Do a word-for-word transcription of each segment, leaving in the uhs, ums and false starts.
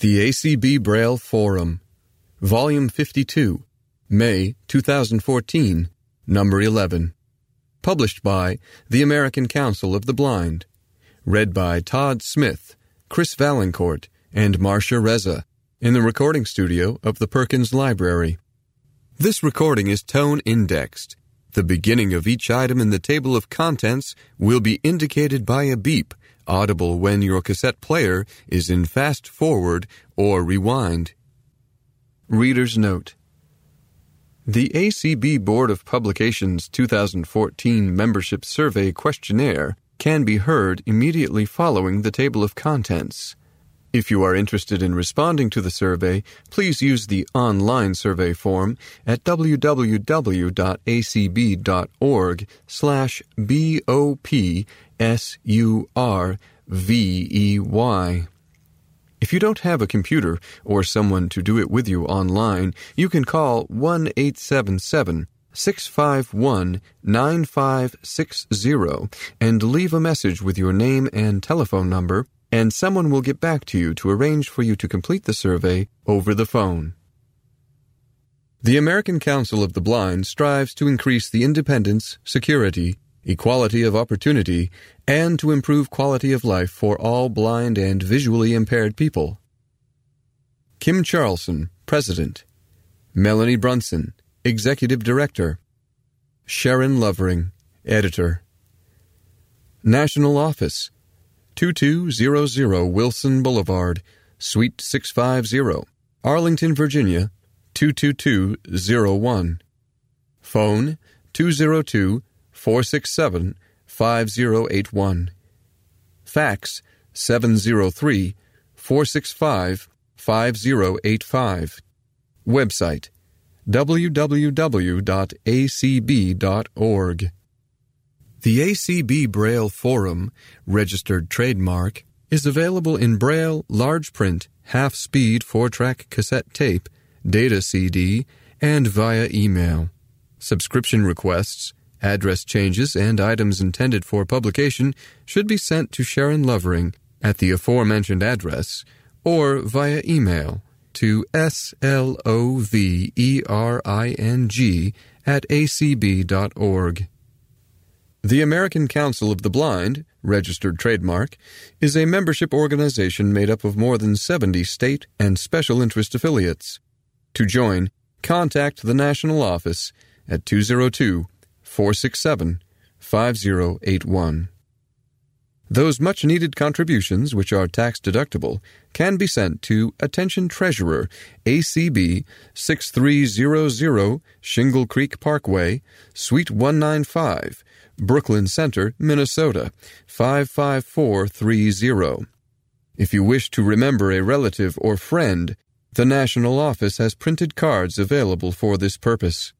The A C B Braille Forum, Volume fifty-two, May twenty fourteen, Number eleven. Published by the American Council of the Blind. Read by Todd Smith, Chris Valancourt, and Marsha Reza in the recording studio of the Perkins Library. This recording is tone indexed. The beginning of each item in the table of contents will be indicated by a beep, audible when your cassette player is in fast forward or rewind. Reader's Note. The A C B Board of Publications twenty fourteen Membership Survey Questionnaire can be heard immediately following the table of contents. If you are interested in responding to the survey, please use the online survey form at w w w dot a c b dot org slash B O P S U R V E Y. If you don't have a computer or someone to do it with you online, you can call one eight seven seven, six five one, nine five six zero and leave a message with your name and telephone number, and someone will get back to you to arrange for you to complete the survey over the phone. The American Council of the Blind strives to increase the independence, security, equality of opportunity, and to improve quality of life for all blind and visually impaired people. Kim Charlson, President. Melanie Brunson, Executive Director. Sharon Lovering, Editor. National Office, twenty-two hundred Wilson Boulevard, Suite six fifty, Arlington, Virginia, two two two zero one. Phone two oh two, four six seven, five oh eight one. Fax seven oh three, four six five, five oh eight five. Website w w w dot a c b dot org. The A C B Braille Forum, registered trademark, is available in Braille, large print, half-speed four-track cassette tape, data C D, and via email. Subscription requests, address changes, and items intended for publication should be sent to Sharon Lovering at the aforementioned address or via email to slovering at a c b dot org. The American Council of the Blind, registered trademark, is a membership organization made up of more than seventy state and special interest affiliates. To join, contact the National Office at two oh two, four six seven, five oh eight one. Those much-needed contributions, which are tax-deductible, can be sent to Attention Treasurer, A C B, sixty-three hundred Shingle Creek Parkway, Suite one ninety-five, Brooklyn Center, Minnesota, five five four three zero. If you wish to remember a relative or friend, the National Office has printed cards available for this purpose.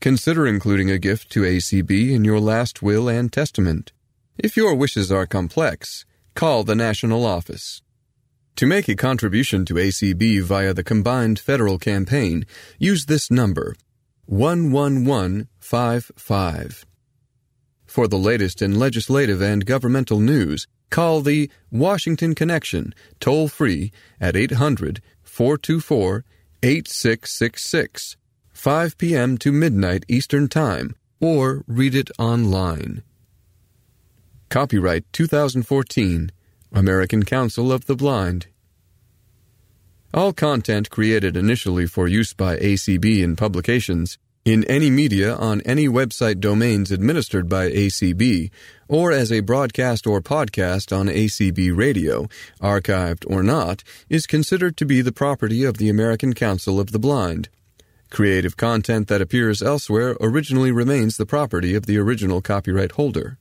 Consider including a gift to A C B in your last will and testament. If your wishes are complex, call the National Office. To make a contribution to A C B via the combined federal campaign, use this number, one one one five five. For the latest in legislative and governmental news, call the Washington Connection, toll-free, at eight hundred, four two four, eight six six six. five p.m. to midnight Eastern Time, or read it online. Copyright twenty fourteen, American Council of the Blind. All content created initially for use by A C B in publications, in any media on any website domains administered by A C B, or as a broadcast or podcast on A C B radio, archived or not, is considered to be the property of the American Council of the Blind. Creative content that appears elsewhere originally remains the property of the original copyright holder.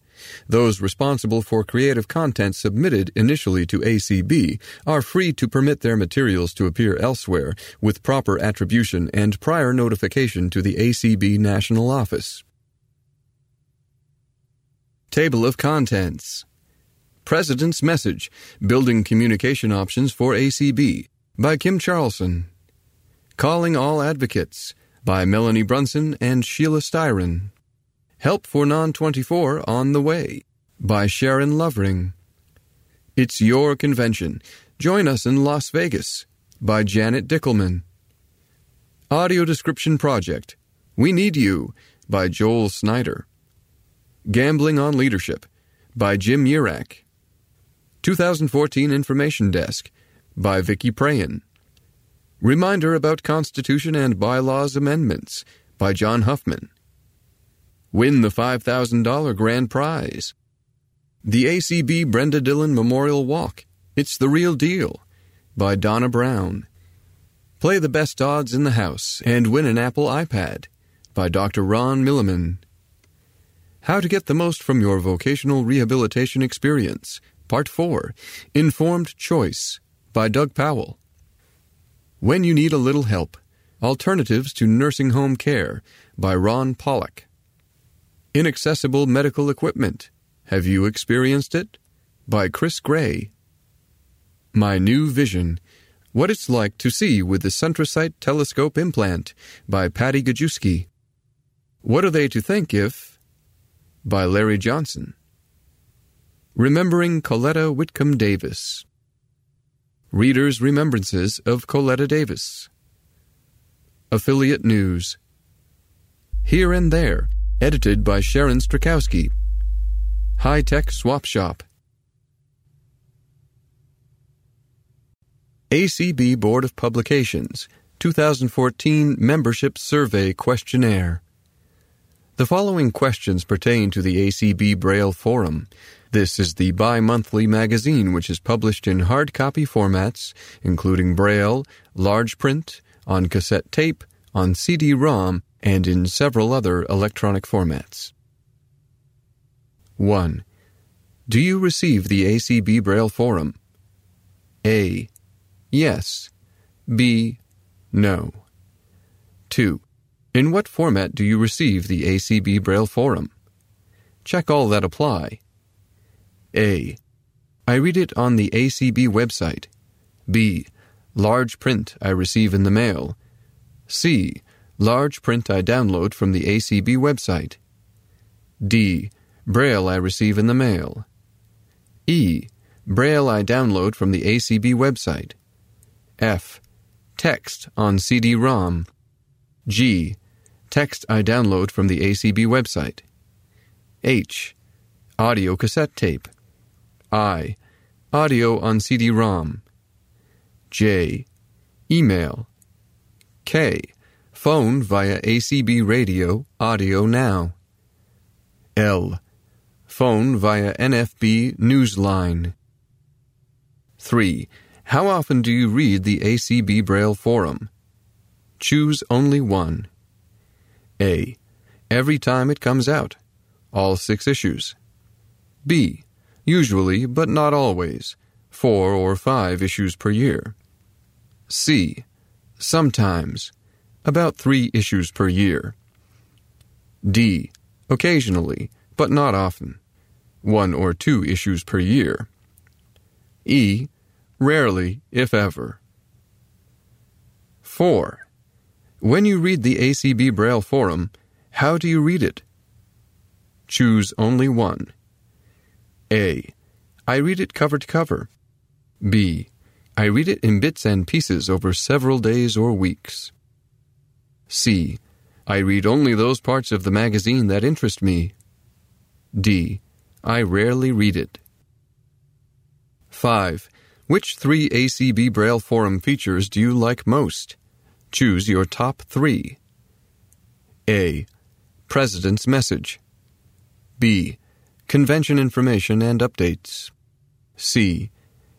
Those responsible for creative content submitted initially to A C B are free to permit their materials to appear elsewhere with proper attribution and prior notification to the A C B National Office. Table of Contents. President's Message, Building Communication Options for A C B, by Kim Charlson. Calling All Advocates, by Melanie Brunson and Sheila Styron. Help for Non twenty-four on the Way, by Sharon Lovering. It's Your Convention, Join Us in Las Vegas by Janet Dickelman. Audio Description Project, We Need You by Joel Snyder. Gambling on Leadership by Jim Yirak. twenty fourteen Information Desk by Vicky Prayan. Reminder About Constitution and Bylaws Amendments by John Huffman. Win the five thousand dollars Grand Prize. The A C B Brenda Dillon Memorial Walk, It's the Real Deal by Donna Brown. Play the Best Odds in the House and Win an Apple iPad by Doctor Ron Milliman. How to Get the Most from Your Vocational Rehabilitation Experience, Part four, Informed Choice by Doug Powell. When You Need a Little Help, Alternatives to Nursing Home Care by Ron Pollock. Inaccessible Medical Equipment, Have You Experienced It? By Chris Gray. My New Vision, What It's Like to See with the Centrocyte Telescope Implant by Patty Gajewski. What Are They to Think If? By Larry Johnson. Remembering Coletta Whitcomb-Davis. Readers' Remembrances of Coletta Davis. Affiliate News. Here and There, edited by Sharon Strzalkowski. High-Tech Swap Shop. A C B Board of Publications, twenty fourteen Membership Survey Questionnaire. The following questions pertain to the A C B Braille Forum. This is the bi-monthly magazine which is published in hard copy formats, including Braille, large print, on cassette tape, on C D ROM, and in several other electronic formats. one. Do you receive the A C B Braille Forum? A. Yes. B. No. two. In what format do you receive the A C B Braille Forum? Check all that apply. A. I read it on the A C B website. B. Large print I receive in the mail. C. Large print I download from the A C B website. D. Braille I receive in the mail. E. Braille I download from the A C B website. F. Text on C D ROM. G. Text I download from the A C B website. H. Audio cassette tape. I. Audio on C D ROM. J. Email. K. Phone via A C B Radio Audio Now. L. Phone via N F B Newsline. three. How often do you read the A C B Braille Forum? Choose only one. A. Every time it comes out. All six issues. B. Usually, but not always. Four or five issues per year. C. Sometimes. About three issues per year. D. Occasionally, but not often. One or two issues per year. E. Rarely, if ever. four. When you read the A C B Braille Forum, how do you read it? Choose only one. A. I read it cover to cover. B. I read it in bits and pieces over several days or weeks. C. I read only those parts of the magazine that interest me. D. I rarely read it. five. Which three A C B Braille Forum features do you like most? Choose your top three. A. President's Message. B. Convention Information and Updates. C.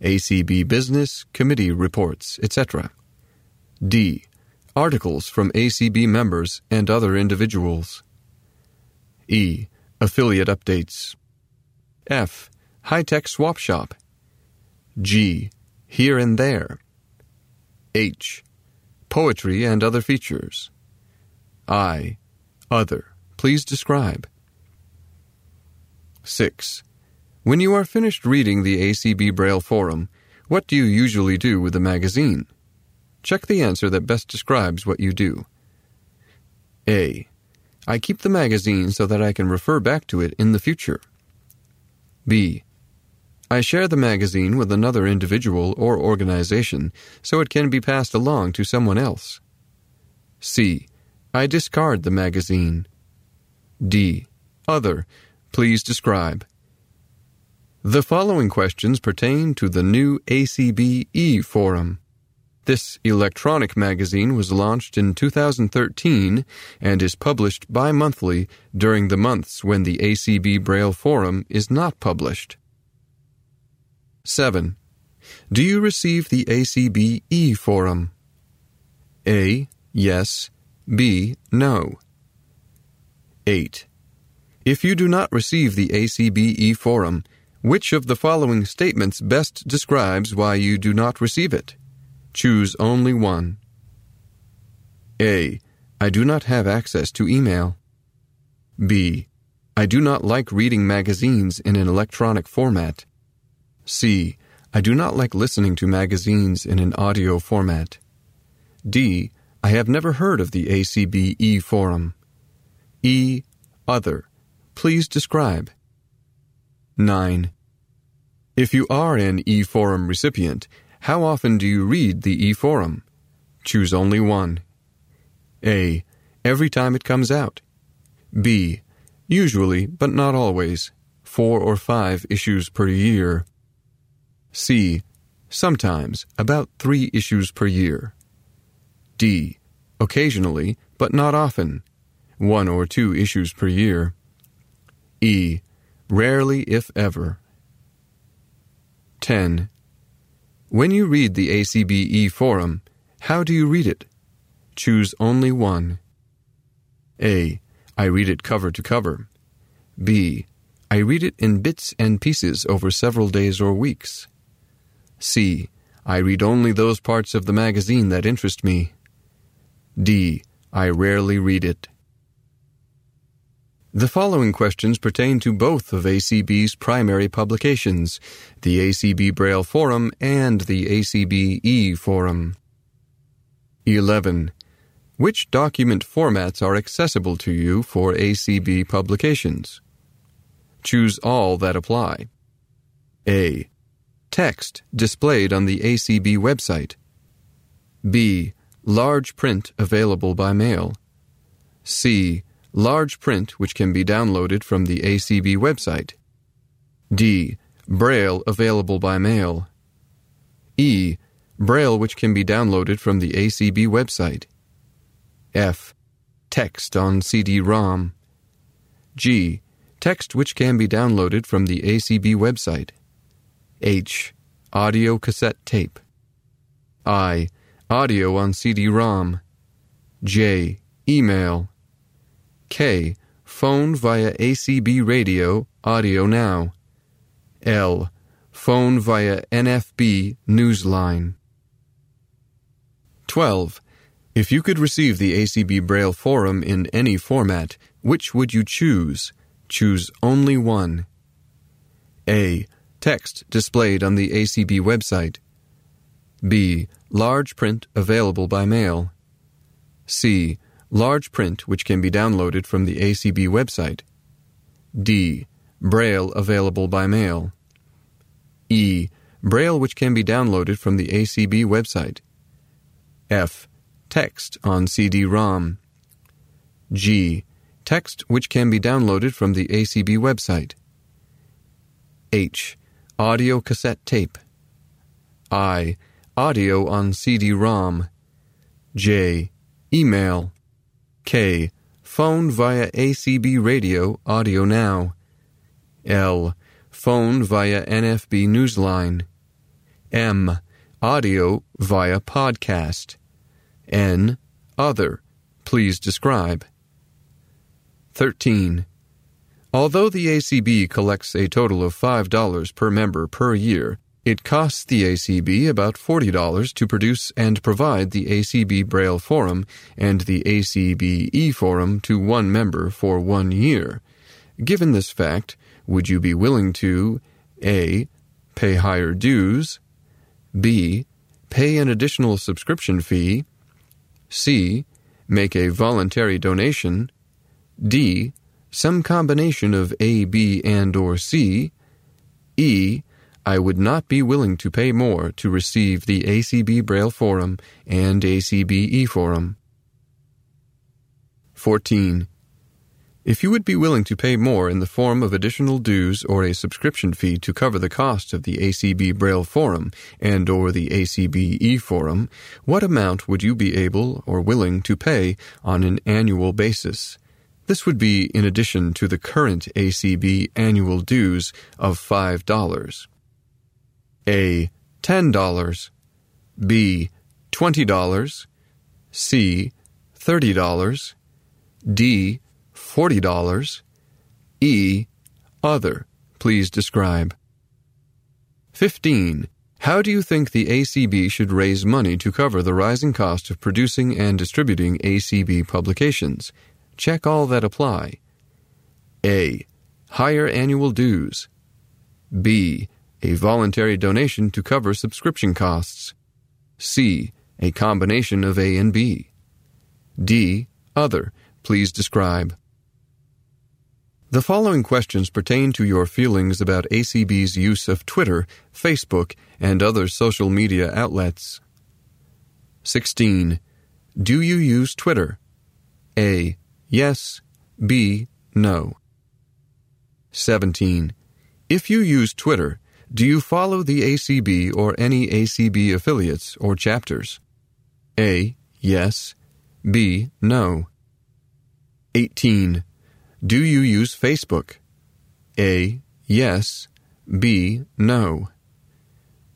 A C B Business, Committee Reports, et cetera. D. Articles from A C B members and other individuals. E. Affiliate Updates. F. High-Tech Swap Shop. G. Here and There. H. Poetry and Other Features. I. Other. Please describe. six. When you are finished reading the A C B Braille Forum, what do you usually do with the magazine? Check the answer that best describes what you do. A. I keep the magazine so that I can refer back to it in the future. B. I share the magazine with another individual or organization so it can be passed along to someone else. C. I discard the magazine. D. Other. Please describe. The following questions pertain to the new A C B e-Forum. This electronic magazine was launched in two thousand thirteen and is published bi-monthly during the months when the A C B Braille Forum is not published. seven. Do you receive the A C B e-Forum? A. Yes. B. No. eight. If you do not receive the A C B e-Forum, which of the following statements best describes why you do not receive it? Choose only one. A. I do not have access to email. B. I do not like reading magazines in an electronic format. C. I do not like listening to magazines in an audio format. D. I have never heard of the A C B e-Forum. E. Other. Please describe. nine. If you are an e-Forum recipient, how often do you read the e-Forum? Choose only one. A. Every time it comes out. B. Usually, but not always, four or five issues per year. C. Sometimes, about three issues per year. D. Occasionally, but not often, one or two issues per year. E. Rarely, if ever. ten. When you read the A C B e-Forum, how do you read it? Choose only one. A. I read it cover to cover. B. I read it in bits and pieces over several days or weeks. C. I read only those parts of the magazine that interest me. D. I rarely read it. The following questions pertain to both of A C B's primary publications, the A C B Braille Forum and the A C B e-Forum. eleven. Which document formats are accessible to you for A C B publications? Choose all that apply. A. Text displayed on the A C B website. B. Large print available by mail. C. Large print which can be downloaded from the A C B website. D. Braille available by mail. E. Braille which can be downloaded from the A C B website. F. Text on C D ROM. G. Text which can be downloaded from the A C B website. H. Audio cassette tape. I. Audio on C D ROM. J. Email. K. Phone via A C B radio, audio now. L. Phone via N F B newsline. twelve. If you could receive the A C B Braille Forum in any format, which would you choose? Choose only one. A. Text displayed on the A C B website. B. Large print available by mail. C. Large print which can be downloaded from the A C B website. D. Braille available by mail. E. Braille which can be downloaded from the A C B website. F. Text on C D ROM. G. Text which can be downloaded from the A C B website. H. Audio cassette tape. I. Audio on C D ROM. J. Email. K. Phone via A C B radio, audio now. L. Phone via N F B newsline. M. Audio via podcast. N. Other. Please describe. thirteen. Although the A C B collects a total of five dollars per member per year, it costs the A C B about forty dollars to produce and provide the A C B Braille Forum and the A C B e-Forum to one member for one year. Given this fact, would you be willing to A. Pay higher dues, B. Pay an additional subscription fee, C. Make a voluntary donation, D. Some combination of A, B, and or C, E. I would not be willing to pay more to receive the A C B Braille Forum and A C B eForum. fourteen. If you would be willing to pay more in the form of additional dues or a subscription fee to cover the cost of the A C B Braille Forum and or the A C B eForum, what amount would you be able or willing to pay on an annual basis? This would be in addition to the current A C B annual dues of five dollars. A. ten dollars. B. twenty dollars. C. thirty dollars. D. forty dollars. E. Other. Please describe. fifteen. How do you think the A C B should raise money to cover the rising cost of producing and distributing A C B publications? Check all that apply. A. Higher annual dues. B. A voluntary donation to cover subscription costs. C. A combination of A and B. D. Other. Please describe. The following questions pertain to your feelings about A C B's use of Twitter, Facebook, and other social media outlets. sixteen. Do you use Twitter? A. Yes. B. No. seventeen. If you use Twitter, do you follow the A C B or any A C B affiliates or chapters? A. Yes. B. No. eighteen. Do you use Facebook? A. Yes. B. No.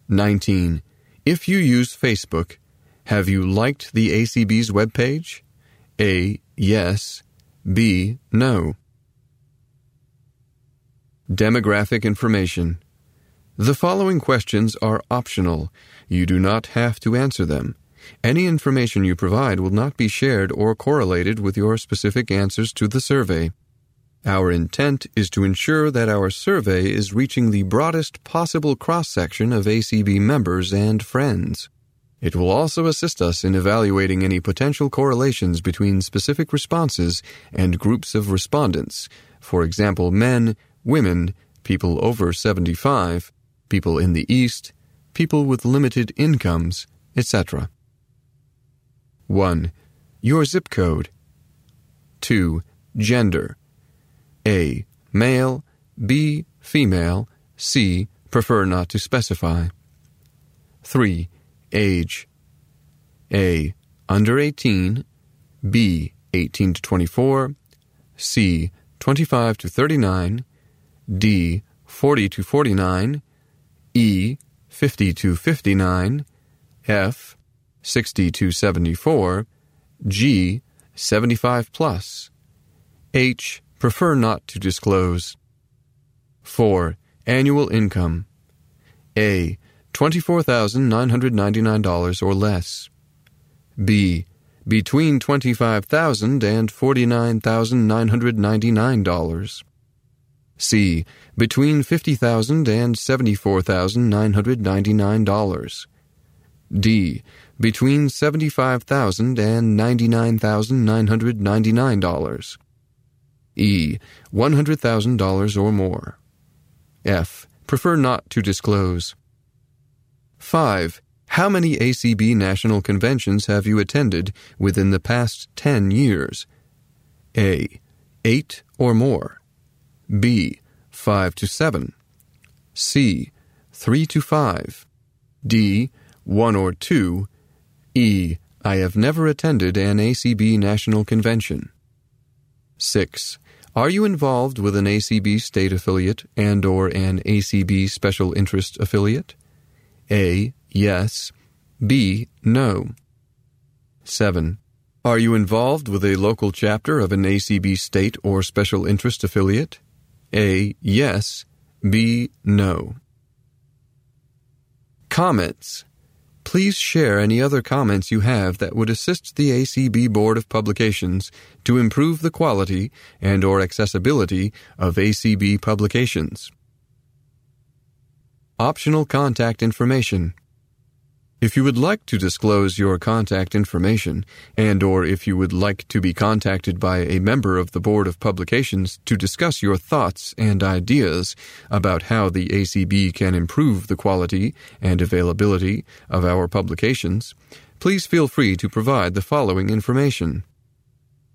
nineteen. If you use Facebook, have you liked the A C B's webpage? A. Yes. B. No. Demographic information. The following questions are optional. You do not have to answer them. Any information you provide will not be shared or correlated with your specific answers to the survey. Our intent is to ensure that our survey is reaching the broadest possible cross-section of A C B members and friends. It will also assist us in evaluating any potential correlations between specific responses and groups of respondents, for example, men, women, people over seventy-five, people in the East, people with limited incomes, et cetera. one. Your zip code. two. Gender. A. Male. B. Female. C. Prefer not to specify. three. Age. A. Under eighteen. B. eighteen to twenty-four. C. twenty-five to thirty-nine. D. forty to forty-nine. E. fifty to fifty-nine, F. sixty to seventy-four, G. seventy-five plus, H. Prefer not to disclose. four. Annual income. A. twenty-four thousand nine hundred ninety-nine dollars or less. B. Between twenty-five thousand dollars and forty-nine thousand nine hundred ninety-nine dollars. C. Between fifty thousand dollars and seventy-four thousand nine hundred ninety-nine dollars. D. Between seventy-five thousand dollars and ninety-nine thousand nine hundred ninety-nine dollars. E. one hundred thousand dollars or more. F. Prefer not to disclose. five. How many A C B national conventions have you attended within the past ten years? A. eight or more. B. five to seven. C. three to five. D. one or two. E. I have never attended an A C B National Convention. six. Are you involved with an A C B state affiliate and or an A C B special interest affiliate? A. Yes. B. No. seven. Are you involved with a local chapter of an A C B state or special interest affiliate? A. Yes. B. No. Comments. Please share any other comments you have that would assist the A C B Board of Publications to improve the quality and or accessibility of A C B publications. Optional contact information. If you would like to disclose your contact information and or if you would like to be contacted by a member of the Board of Publications to discuss your thoughts and ideas about how the A C B can improve the quality and availability of our publications, please feel free to provide the following information.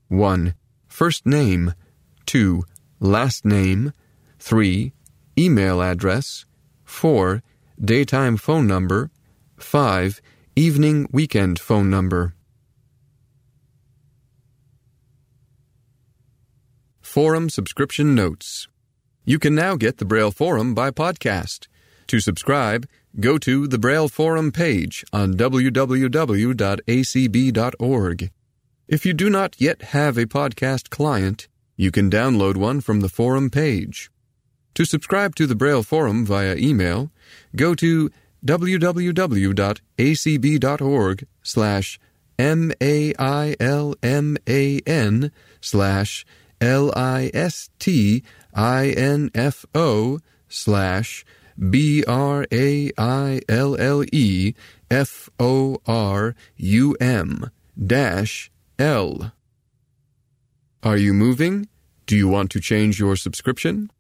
one. First name. two. Last name. three. Email address. four. Daytime phone number. five. Evening weekend phone number. Forum subscription notes. You can now get the Braille Forum by podcast. To subscribe, go to the Braille Forum page on w w w dot a c b dot org. If you do not yet have a podcast client, you can download one from the forum page. To subscribe to the Braille Forum via email, go to w w w dot a c b dot org slash M-A-I-L-M-A-N slash L-I-S-T-I-N-F-O slash B-R-A-I-L-L-E-F-O-R-U-M dash L. Are you moving? Do you want to change your subscription?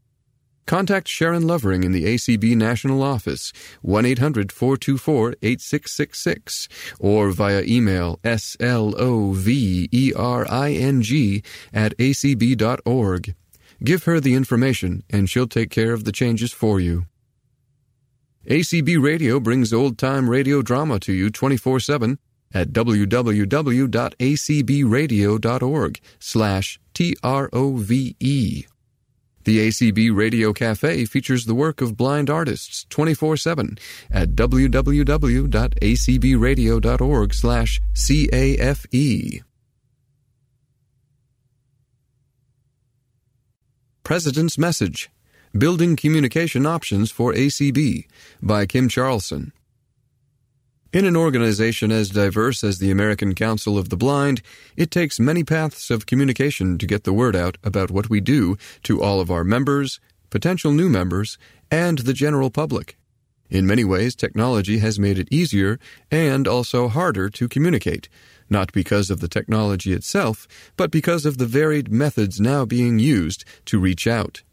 Contact Sharon Lovering in the A C B National Office, one eight hundred four two four eight six six six, or via email slovering at a c b dot org. Give her the information, and she'll take care of the changes for you. A C B Radio brings old-time radio drama to you twenty-four seven at w w w dot a c b radio dot org slash T R O V E. The A C B Radio Cafe features the work of blind artists twenty-four seven at w w w dot a c b radio dot org slash C A F E. President's Message, Building Communication Options for A C B, by Kim Charlson. In an organization as diverse as the American Council of the Blind, it takes many paths of communication to get the word out about what we do to all of our members, potential new members, and the general public. In many ways, technology has made it easier and also harder to communicate, not because of the technology itself, but because of the varied methods now being used to reach out.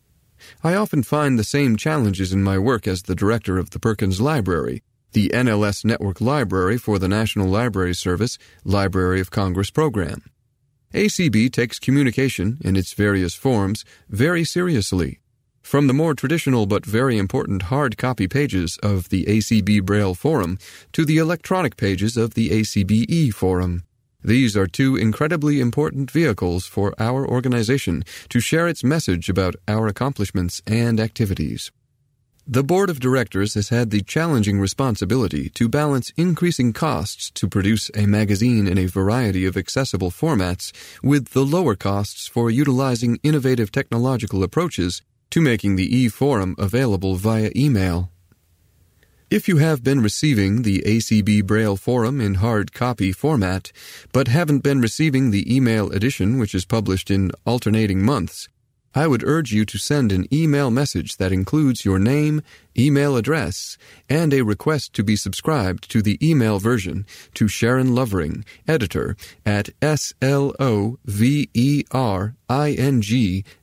I often find the same challenges in my work as the director of the Perkins Library, the N L S Network Library for the National Library Service Library of Congress program. A C B takes communication in its various forms very seriously, from the more traditional but very important hard copy pages of the A C B Braille Forum to the electronic pages of the A C B E Forum. These are two incredibly important vehicles for our organization to share its message about our accomplishments and activities. The Board of Directors has had the challenging responsibility to balance increasing costs to produce a magazine in a variety of accessible formats with the lower costs for utilizing innovative technological approaches to making the e-forum available via email. If you have been receiving the A C B Braille Forum in hard copy format, but haven't been receiving the email edition which is published in alternating months, I would urge you to send an email message that includes your name, email address, and a request to be subscribed to the email version to Sharon Lovering, editor, at slovering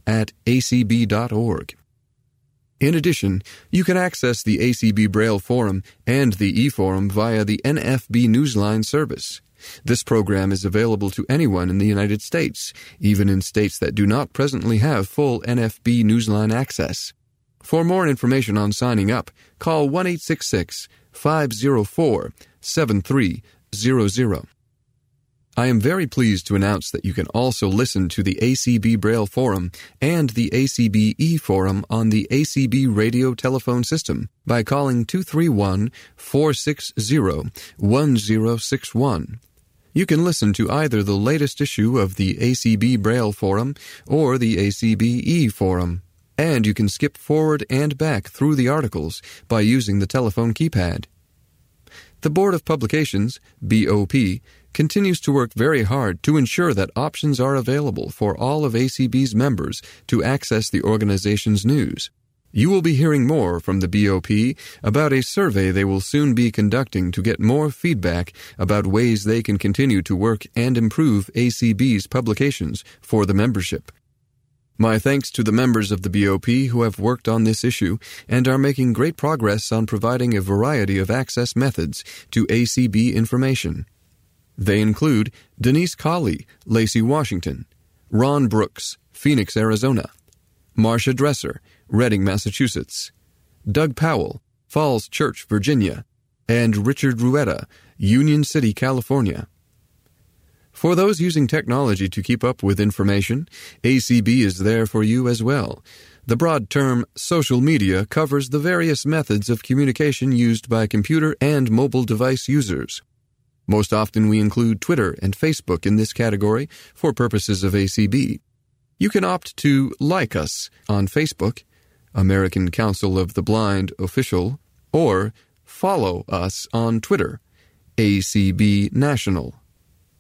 at a c b dot org. In addition, you can access the A C B Braille Forum and the eForum via the N F B Newsline service. This program is available to anyone in the United States, even in states that do not presently have full N F B Newsline access. For more information on signing up, call one eight six six five zero four seven three zero zero. I am very pleased to announce that you can also listen to the A C B Braille Forum and the A C B E Forum on the A C B radio telephone system by calling two three one four six zero one zero six one. You can listen to either the latest issue of the A C B Braille Forum or the A C B E Forum, and you can skip forward and back through the articles by using the telephone keypad. The Board of Publications, B O P, continues to work very hard to ensure that options are available for all of A C B's members to access the organization's news. You will be hearing more from the B O P about a survey they will soon be conducting to get more feedback about ways they can continue to work and improve A C B's publications for the membership. My thanks to the members of the B O P who have worked on this issue and are making great progress on providing a variety of access methods to A C B information. They include Denise Colley, Lacey Washington, Ron Brooks, Phoenix, Arizona, Marsha Dresser, Reading, Massachusetts, Doug Powell, Falls Church, Virginia, and Richard Ruetta, Union City, California. For those using technology to keep up with information, A C B is there for you as well. The broad term social media covers the various methods of communication used by computer and mobile device users. Most often we include Twitter and Facebook in this category for purposes of A C B. You can opt to like us on Facebook, American Council of the Blind Official, or follow us on Twitter, A C B National.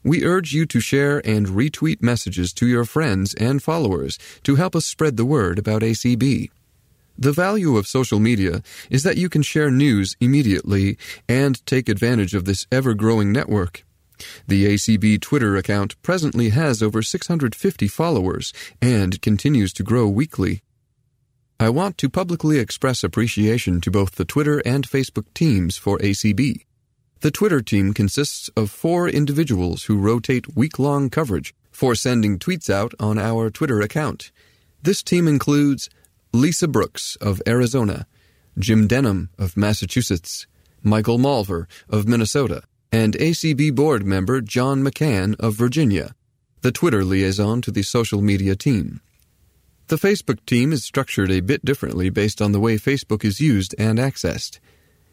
We urge you to share and retweet messages to your friends and followers to help us spread the word about A C B. The value of social media is that you can share news immediately and take advantage of this ever-growing network. The A C B Twitter account presently has over six hundred fifty followers and continues to grow weekly. I want to publicly express appreciation to both the Twitter and Facebook teams for A C B. The Twitter team consists of four individuals who rotate week-long coverage for sending tweets out on our Twitter account. This team includes Lisa Brooks of Arizona, Jim Denham of Massachusetts, Michael Malver of Minnesota, and A C B board member John McCann of Virginia, the Twitter liaison to the social media team. The Facebook team is structured a bit differently based on the way Facebook is used and accessed.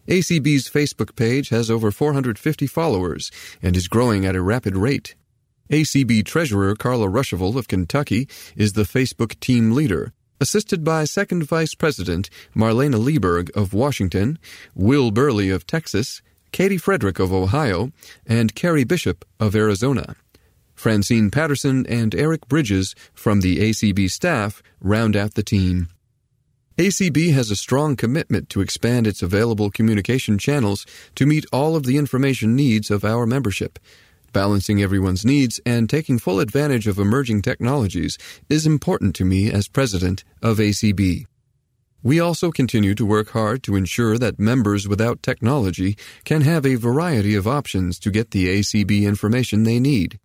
A C B's Facebook page has over four hundred fifty followers and is growing at a rapid rate. A C B Treasurer Carla Rushival of Kentucky is the Facebook team leader, assisted by Second Vice President Marlena Lieberg of Washington, Will Burley of Texas, Katie Frederick of Ohio, and Carrie Bishop of Arizona. Francine Patterson and Eric Bridges from the A C B staff round out the team. A C B has a strong commitment to expand its available communication channels to meet all of the information needs of our membership. Balancing everyone's needs and taking full advantage of emerging technologies is important to me as president of A C B. We also continue to work hard to ensure that members without technology can have a variety of options to get the A C B information they need.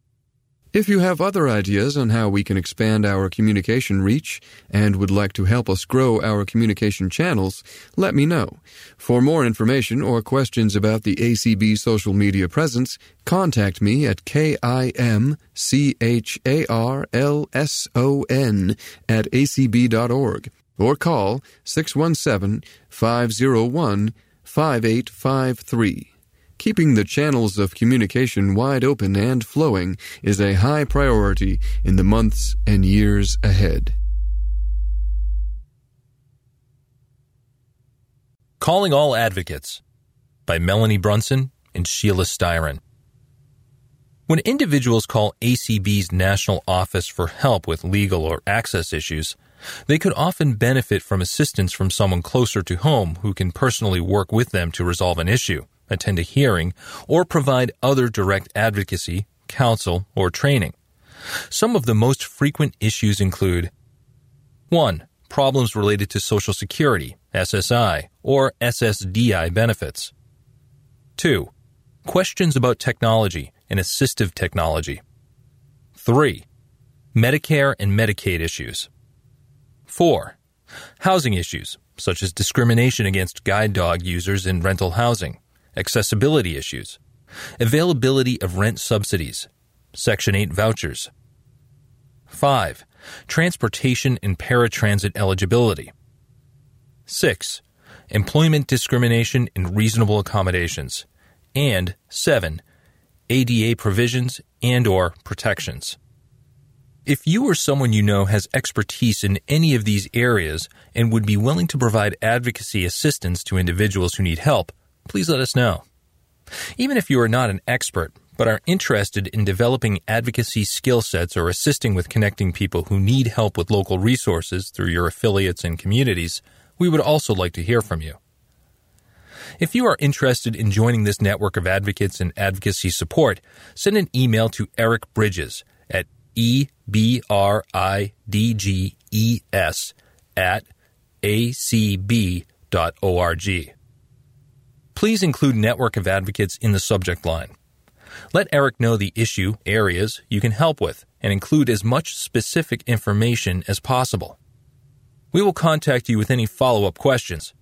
If you have other ideas on how we can expand our communication reach and would like to help us grow our communication channels, let me know. For more information or questions about the A C B social media presence, contact me at kimcharlson at acb.org or call six one seven, five oh one, five eight five three. Keeping the channels of communication wide open and flowing is a high priority in the months and years ahead. Calling All Advocates by Melanie Brunson and Sheila Styron. When individuals call A C B's national office for help with legal or access issues, they could often benefit from assistance from someone closer to home who can personally work with them to resolve an issue, attend a hearing, or provide other direct advocacy, counsel, or training. Some of the most frequent issues include one Problems related to Social Security, S S I, or S S D I benefits. two Questions about technology and assistive technology. three Medicare and Medicaid issues. four Housing issues, such as discrimination against guide dog users in rental housing, accessibility issues, availability of rent subsidies, Section eight vouchers. five Transportation and paratransit eligibility. six Employment discrimination and reasonable accommodations. And seven A D A provisions and/or protections. If you or someone you know has expertise in any of these areas and would be willing to provide advocacy assistance to individuals who need help, please let us know. Even if you are not an expert, but are interested in developing advocacy skill sets or assisting with connecting people who need help with local resources through your affiliates and communities, we would also like to hear from you. If you are interested in joining this network of advocates and advocacy support, send an email to Eric Bridges at E-B-R-I-D-G-E-S at A C B dot org. Please include Network of Advocates in the subject line. Let Eric know the issue, areas you can help with, and include as much specific information as possible. We will contact you with any follow-up questions.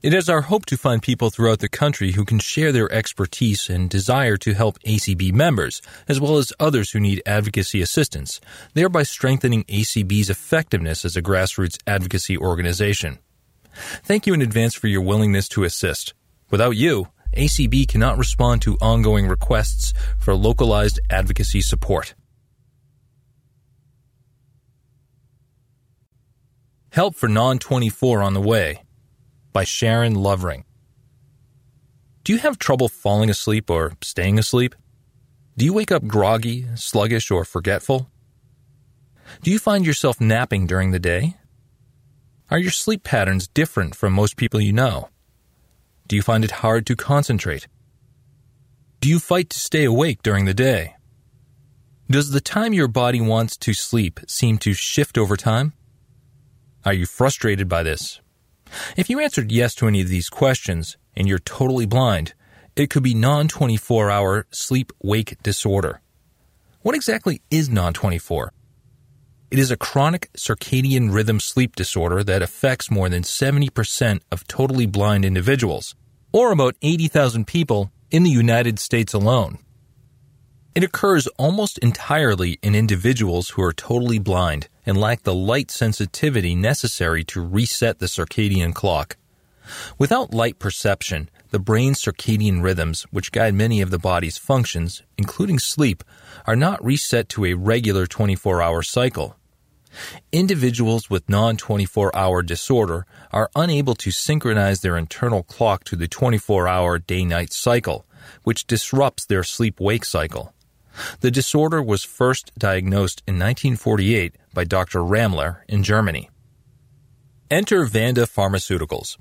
It is our hope to find people throughout the country who can share their expertise and desire to help A C B members, as well as others who need advocacy assistance, thereby strengthening A C B's effectiveness as a grassroots advocacy organization. Thank you in advance for your willingness to assist. Without you, A C B cannot respond to ongoing requests for localized advocacy support. Help for non twenty-four on the way, by Sharon Lovering. Do you have trouble falling asleep or staying asleep? Do you wake up groggy, sluggish, or forgetful? Do you find yourself napping during the day? Are your sleep patterns different from most people you know? Do you find it hard to concentrate? Do you fight to stay awake during the day? Does the time your body wants to sleep seem to shift over time? Are you frustrated by this? If you answered yes to any of these questions, and you're totally blind, it could be non twenty-four hour sleep-wake disorder. What exactly is non twenty-four? It is a chronic circadian rhythm sleep disorder that affects more than seventy percent of totally blind individuals, or about eighty thousand people in the United States alone. It occurs almost entirely in individuals who are totally blind and lack the light sensitivity necessary to reset the circadian clock. Without light perception, the brain's circadian rhythms, which guide many of the body's functions, including sleep, are not reset to a regular twenty-four hour cycle. Individuals with non twenty-four hour disorder are unable to synchronize their internal clock to the twenty-four hour day-night cycle, which disrupts their sleep-wake cycle. The disorder was first diagnosed in nineteen forty-eight by Doctor Ramler in Germany. Enter Vanda Pharmaceuticals.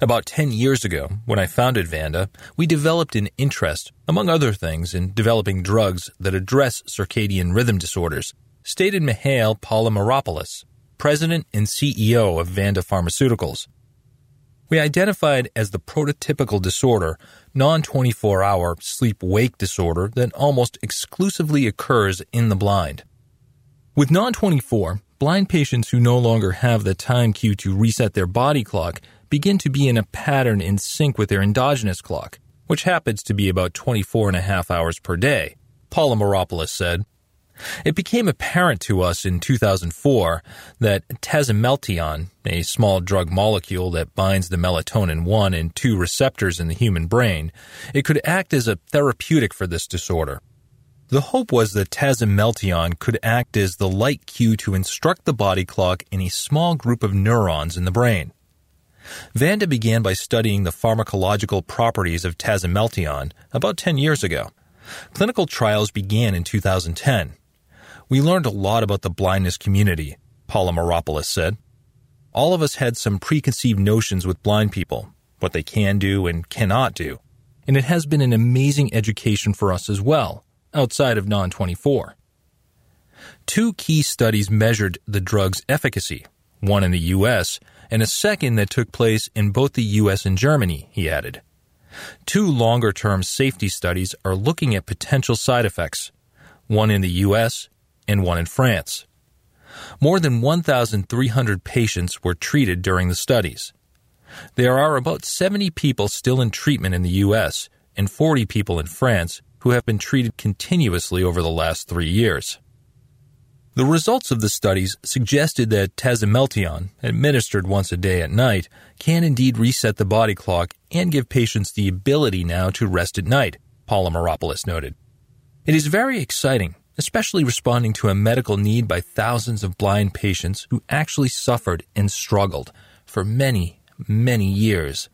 About ten years ago, when I founded Vanda, we developed an interest, among other things, in developing drugs that address circadian rhythm disorders, stated Mihail Polymeropoulos, president and C E O of Vanda Pharmaceuticals. We identified as the prototypical disorder, non twenty-four hour sleep-wake disorder that almost exclusively occurs in the blind. With non twenty-four, blind patients who no longer have the time cue to reset their body clock begin to be in a pattern in sync with their endogenous clock, which happens to be about twenty-four and a half hours per day, Polymeropoulos said. It became apparent to us in two thousand four that tazimelteon, a small drug molecule that binds the melatonin one and two receptors in the human brain, it could act as a therapeutic for this disorder. The hope was that tazimelteon could act as the light cue to instruct the body clock in a small group of neurons in the brain. Vanda began by studying the pharmacological properties of tazimelteon about ten years ago. Clinical trials began in two thousand ten. We learned a lot about the blindness community, Polymeropoulos said. All of us had some preconceived notions with blind people, what they can do and cannot do, and it has been an amazing education for us as well, outside of non twenty-four. Two key studies measured the drug's efficacy, one in the U S and a second that took place in both the U S and Germany, he added. Two longer-term safety studies are looking at potential side effects, one in the U S and one in France. More than one thousand three hundred patients were treated during the studies. There are about seventy people still in treatment in the U S and forty people in France who have been treated continuously over the last three years. The results of the studies suggested that tazimelteon, administered once a day at night, can indeed reset the body clock and give patients the ability now to rest at night, Polymeropoulos noted. It is very exciting, especially responding to a medical need by thousands of blind patients who actually suffered and struggled for many, many years.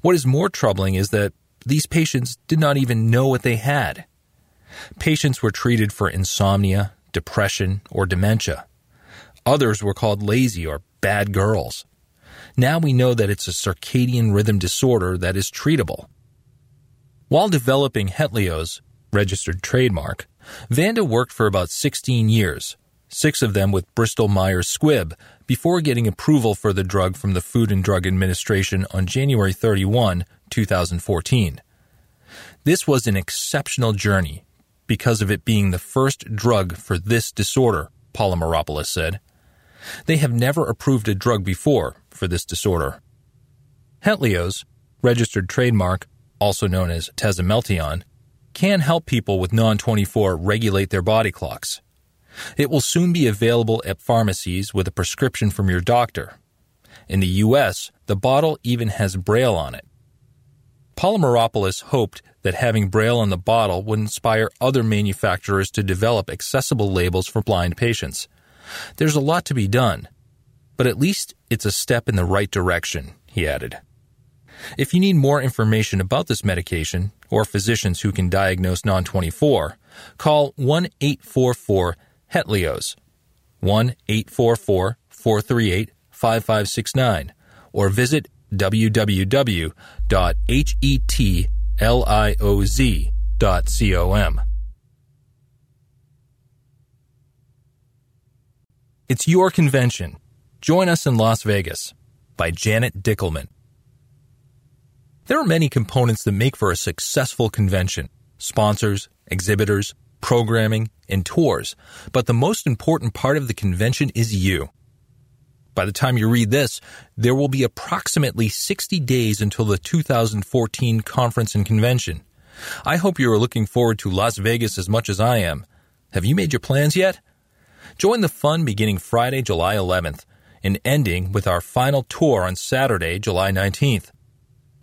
What is more troubling is that these patients did not even know what they had. Patients were treated for insomnia, depression, or dementia. Others were called lazy or bad girls. Now we know that it's a circadian rhythm disorder that is treatable. While developing Hetlioz, registered trademark, Vanda worked for about sixteen years, six of them with Bristol-Myers Squibb, before getting approval for the drug from the Food and Drug Administration on January thirty-first, two thousand fourteen. This was an exceptional journey because of it being the first drug for this disorder, Polymeropoulos said. They have never approved a drug before for this disorder. Hetlioz, registered trademark, also known as tazimelteon, can help people with non twenty-four regulate their body clocks. It will soon be available at pharmacies with a prescription from your doctor. In the U S, the bottle even has Braille on it. Polymeropoulos hoped that having Braille on the bottle would inspire other manufacturers to develop accessible labels for blind patients. There's a lot to be done, but at least it's a step in the right direction, he added. If you need more information about this medication or physicians who can diagnose non twenty-four, call one eight four four Hetlioz, one eight four four, four three eight, five five six nine, or visit w w w dot hetlioz dot com. It's Your Convention. Join Us in Las Vegas by Janet Dickelman. There are many components that make for a successful convention: sponsors, exhibitors, programming, and tours. But the most important part of the convention is you. By the time you read this, there will be approximately sixty days until the two thousand fourteen conference and convention. I hope you are looking forward to Las Vegas as much as I am. Have you made your plans yet? Join the fun beginning Friday, July eleventh, and ending with our final tour on Saturday, July nineteenth.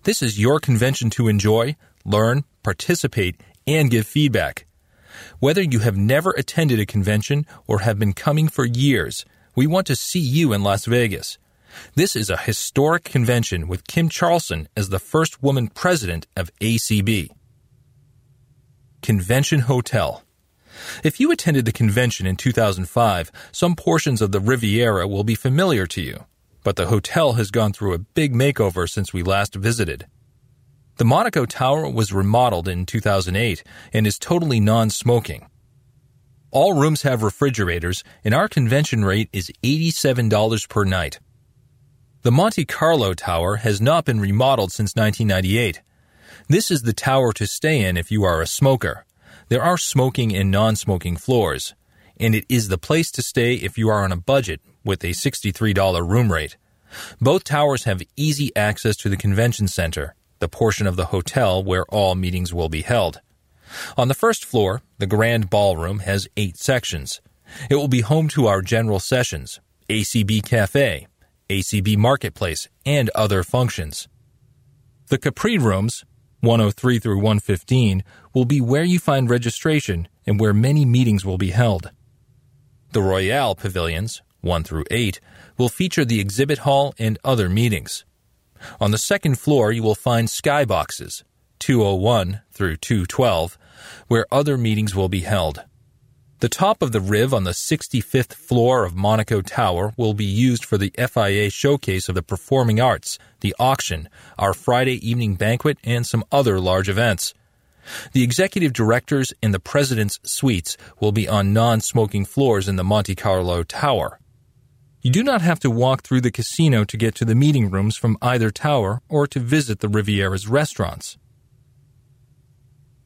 This is your convention to enjoy, learn, participate, and give feedback. Whether you have never attended a convention or have been coming for years, we want to see you in Las Vegas. This is a historic convention with Kim Charlson as the first woman president of A C B. Convention Hotel. If you attended the convention in two thousand five, some portions of the Riviera will be familiar to you, but the hotel has gone through a big makeover since we last visited. The Monaco Tower was remodeled in two thousand eight and is totally non-smoking. All rooms have refrigerators, and our convention rate is eighty-seven dollars per night. The Monte Carlo Tower has not been remodeled since nineteen ninety-eight. This is the tower to stay in if you are a smoker. There are smoking and non-smoking floors, and it is the place to stay if you are on a budget with a sixty-three dollars room rate. Both towers have easy access to the convention center, the portion of the hotel where all meetings will be held. On the first floor, the Grand Ballroom has eight sections. It will be home to our general sessions, A C B Cafe, A C B Marketplace, and other functions. The Capri Rooms, one oh three through one fifteen, will be where you find registration and where many meetings will be held. The Royale Pavilions, one through eight, will feature the exhibit hall and other meetings. On the second floor, you will find skyboxes, two oh one through two twelve, where other meetings will be held. The top of the Riv on the sixty-fifth floor of Monaco Tower will be used for the F I A Showcase of the Performing Arts, the auction, our Friday evening banquet, and some other large events. The executive directors and the president's suites will be on non-smoking floors in the Monte Carlo Tower. You do not have to walk through the casino to get to the meeting rooms from either tower or to visit the Riviera's restaurants.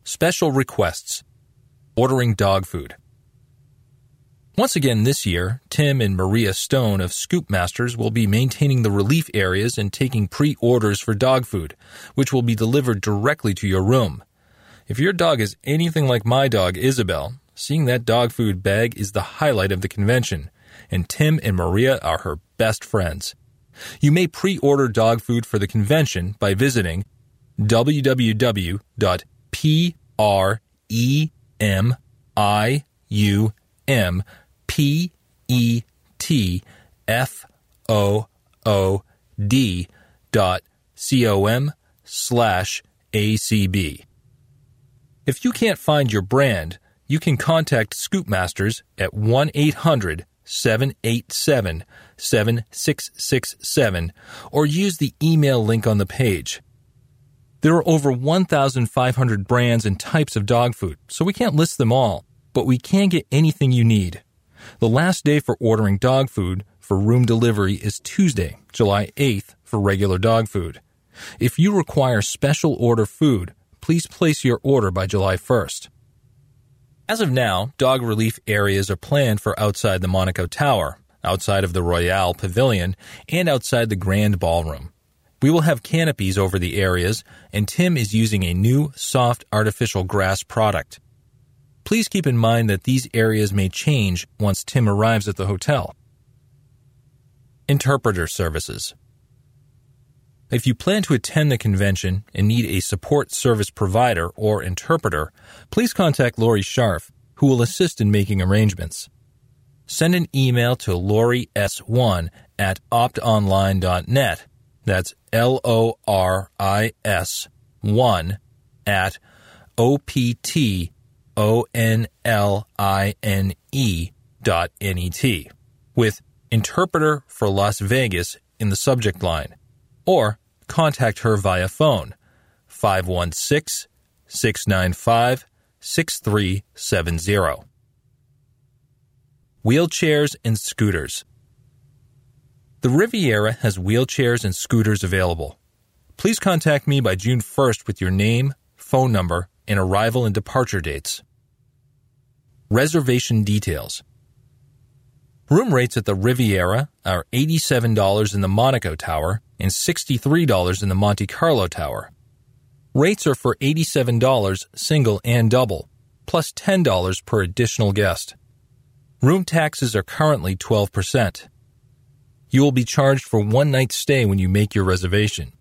Special requests. Ordering dog food. Once again this year, Tim and Maria Stone of Scoopmasters will be maintaining the relief areas and taking pre-orders for dog food, which will be delivered directly to your room. If your dog is anything like my dog, Isabel, seeing that dog food bag is the highlight of the convention, and Tim and Maria are her best friends. You may pre-order dog food for the convention by visiting www.com. P R E M I U M P E T F O O D dot com slash A C B. If you can't find your brand, you can contact Scoopmasters at one eight hundred eight eight eight, seven eight seven, seven six six seven or use the email link on the page. There are over one thousand five hundred brands and types of dog food, so we can't list them all, but we can get anything you need. The last day for ordering dog food for room delivery is Tuesday, July eighth for regular dog food. If you require special order food, please place your order by July first. As of now, dog relief areas are planned for outside the Monaco Tower, outside of the Royale Pavilion, and outside the Grand Ballroom. We will have canopies over the areas, and Tim is using a new, soft, artificial grass product. Please keep in mind that these areas may change once Tim arrives at the hotel. Interpreter services. If you plan to attend the convention and need a support service provider or interpreter, please contact Lori Scharf, who will assist in making arrangements. Send an email to Lori S one at opt online dot net. That's L O R I S one at O P T O N L I N E dot N E T with Interpreter for Las Vegas in the subject line. Or contact her via phone, five one six, six nine five, six three seven zero. Wheelchairs and scooters. The Riviera has wheelchairs and scooters available. Please contact me by June first with your name, phone number, and arrival and departure dates. Reservation details. Room rates at the Riviera are eighty-seven dollars in the Monaco Tower and sixty-three dollars in the Monte Carlo Tower. Rates are for eighty-seven dollars single and double, plus ten dollars per additional guest. Room taxes are currently twelve percent. You will be charged for one night's stay when you make your reservation.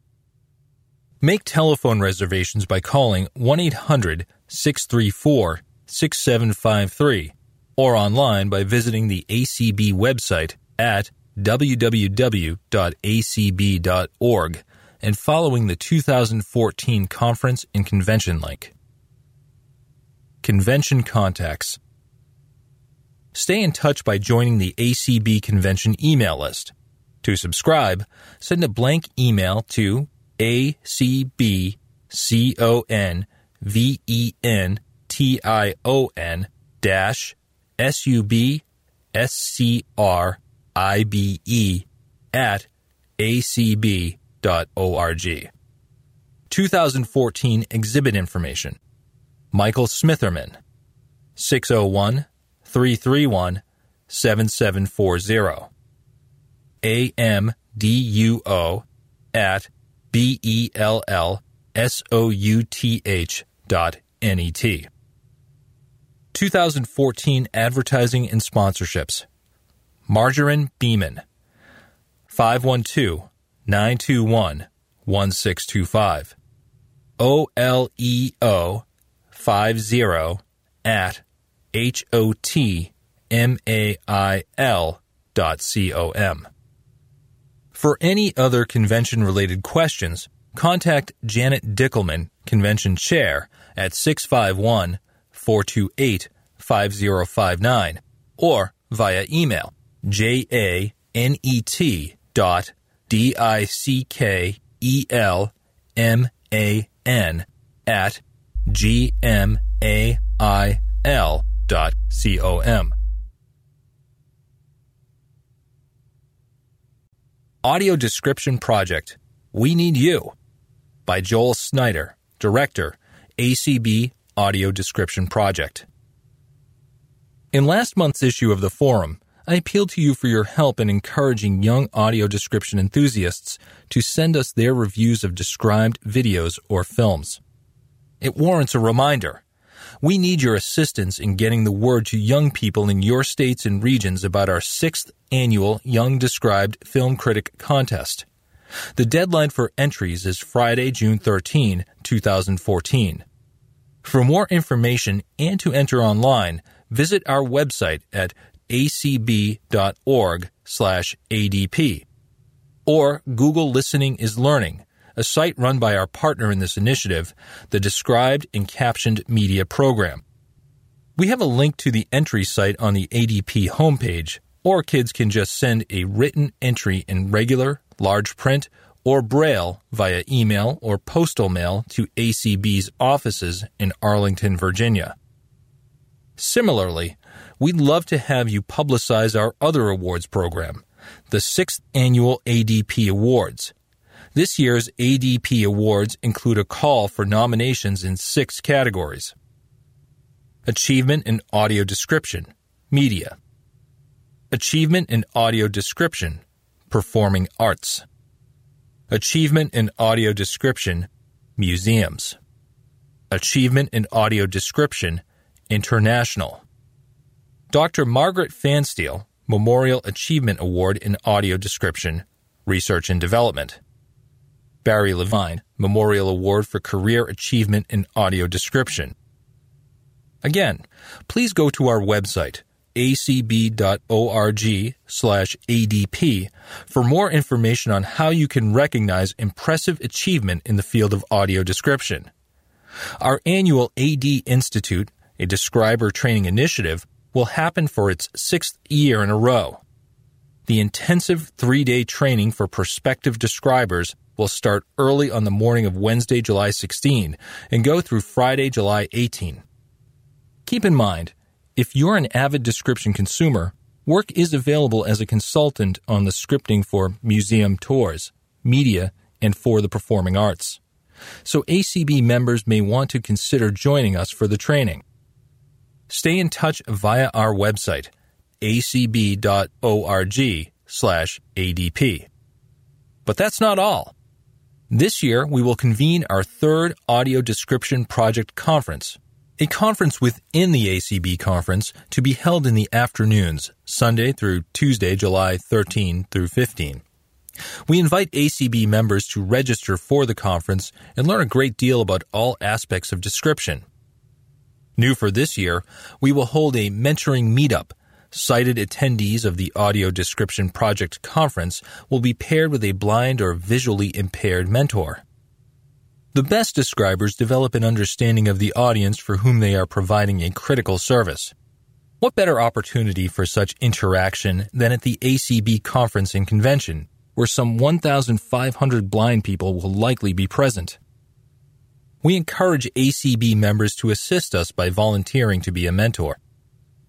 Make telephone reservations by calling one eight hundred, six three four, six seven five three or online by visiting the A C B website at w w w dot a c b dot org and following the two thousand fourteen conference and convention link. Convention contacts. Stay in touch by joining the A C B convention email list. To subscribe, send a blank email to A C B C O N V E N T I O N dash S U B S C R I B E at A C B dot org. twenty fourteen exhibit information. Michael Smitherman, six oh one, three three one, seven seven four zero. A M D U O at B E L L S O U T H dot N E T. twenty fourteen advertising and sponsorships. Margarine Beeman, five one two, nine two one, one six two five, O L E O fifty at H O T M A I L dot C O M. For any other convention-related questions, contact Janet Dickelman, Convention Chair, at six five one, four two eight, five zero five nine or via email J A N E T dot D I C K E L M A N at G M A I L dot C O M. Audio Description Project, We Need You, by Joel Snyder, Director, A C B Audio Description Project. In last month's issue of the Forum, I appealed to you for your help in encouraging young audio description enthusiasts to send us their reviews of described videos or films. It warrants a reminder. We need your assistance in getting the word to young people in your states and regions about our sixth annual Young Described Film Critic Contest. The deadline for entries is Friday, June thirteenth, twenty fourteen. For more information and to enter online, visit our website at A C B dot org slash A D P. Or Google Listening is Learning, a site run by our partner in this initiative, the Described and Captioned Media Program. We have a link to the entry site on the A D P homepage, or kids can just send a written entry in regular, large print, or braille via email or postal mail to A C B's offices in Arlington, Virginia. Similarly, we'd love to have you publicize our other awards program, the sixth Annual A D P Awards. This year's A D P Awards include a call for nominations in six categories: Achievement in Audio Description, Media; Achievement in Audio Description, Performing Arts; Achievement in Audio Description, Museums; Achievement in Audio Description, International. Doctor Margaret Pfanstiel Memorial Achievement Award in Audio Description, Research and Development. Barry Levine Memorial Award for Career Achievement in Audio Description. Again, please go to our website, A C B dot org slash A D P, for more information on how you can recognize impressive achievement in the field of audio description. Our annual A D Institute, a describer training initiative, will happen for its sixth year in a row. The intensive three-day training for prospective describers will start early on the morning of Wednesday, July sixteenth, and go through Friday, July eighteenth. Keep in mind, if you're an avid description consumer, work is available as a consultant on the scripting for museum tours, media, and for the performing arts. So A C B members may want to consider joining us for the training. Stay in touch via our website, A C B dot org slash A D P. But that's not all. This year, we will convene our third Audio Description Project Conference, a conference within the A C B conference to be held in the afternoons, Sunday through Tuesday, July thirteenth through fifteenth. We invite A C B members to register for the conference and learn a great deal about all aspects of description. New for this year, we will hold a mentoring meetup. Cited attendees of the Audio Description Project Conference will be paired with a blind or visually impaired mentor. The best describers develop an understanding of the audience for whom they are providing a critical service. What better opportunity for such interaction than at the A C B Conference and Convention, where some fifteen hundred blind people will likely be present? We encourage A C B members to assist us by volunteering to be a mentor.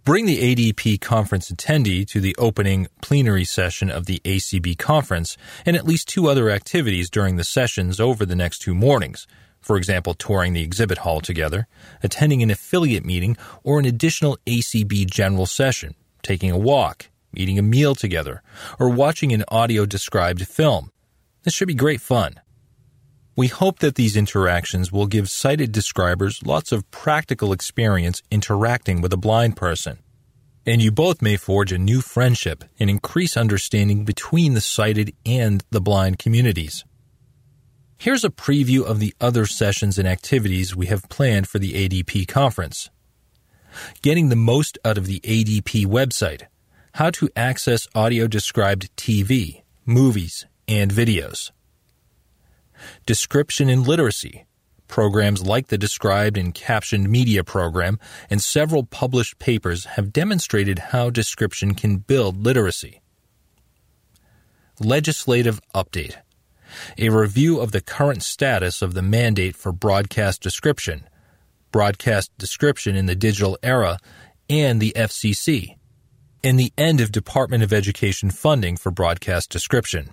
Bring the A D P conference attendee to the opening plenary session of the A C B conference and at least two other activities during the sessions over the next two mornings, for example, touring the exhibit hall together, attending an affiliate meeting or an additional A C B general session, taking a walk, eating a meal together, or watching an audio-described film. This should be great fun. We hope that these interactions will give sighted describers lots of practical experience interacting with a blind person. And you both may forge a new friendship and increase understanding between the sighted and the blind communities. Here's a preview of the other sessions and activities we have planned for the A D P conference. Getting the most out of the A D P website, how to access audio-described T V, movies, and videos. Description and literacy, programs like the Described and Captioned Media program and several published papers have demonstrated how description can build literacy. Legislative update, a review of the current status of the mandate for broadcast description, broadcast description in the digital era, and the F C C, and the end of Department of Education funding for broadcast description.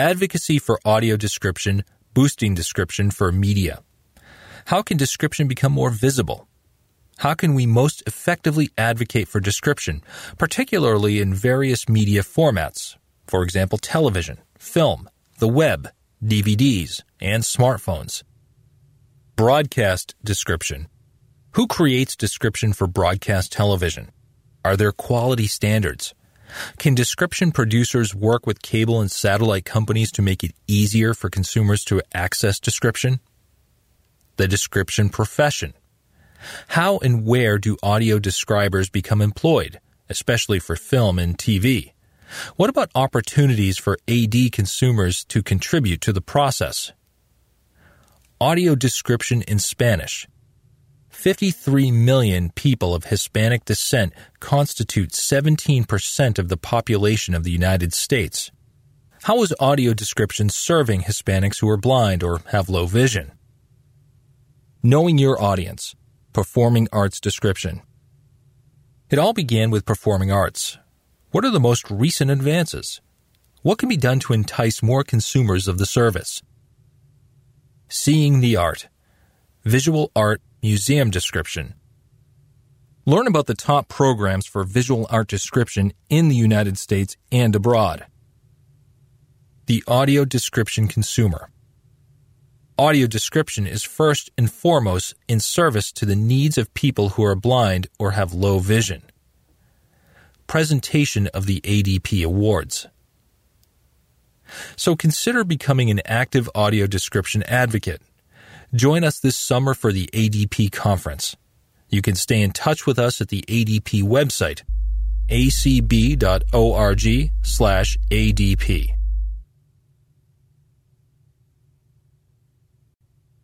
Advocacy for audio description, boosting description for media. How can description become more visible? How can we most effectively advocate for description, particularly in various media formats, for example, television, film, the web, D V Ds, and smartphones? Broadcast description. Who creates description for broadcast television? Are there quality standards? Can description producers work with cable and satellite companies to make it easier for consumers to access description? The description profession. How and where do audio describers become employed, especially for film and T V? What about opportunities for A D consumers to contribute to the process? Audio description in Spanish. fifty-three million people of Hispanic descent constitute seventeen percent of the population of the United States. How is audio description serving Hispanics who are blind or have low vision? Knowing your audience. Performing arts description. It all began with performing arts. What are the most recent advances? What can be done to entice more consumers of the service? Seeing the art. Visual art museum description. Learn about the top programs for visual art description in the United States and abroad. The audio description consumer. Audio description is first and foremost in service to the needs of people who are blind or have low vision. Presentation of the A D P Awards. So consider becoming an active audio description advocate. Join us this summer for the A D P conference. You can stay in touch with us at the A D P website, A C B dot org slash A D P.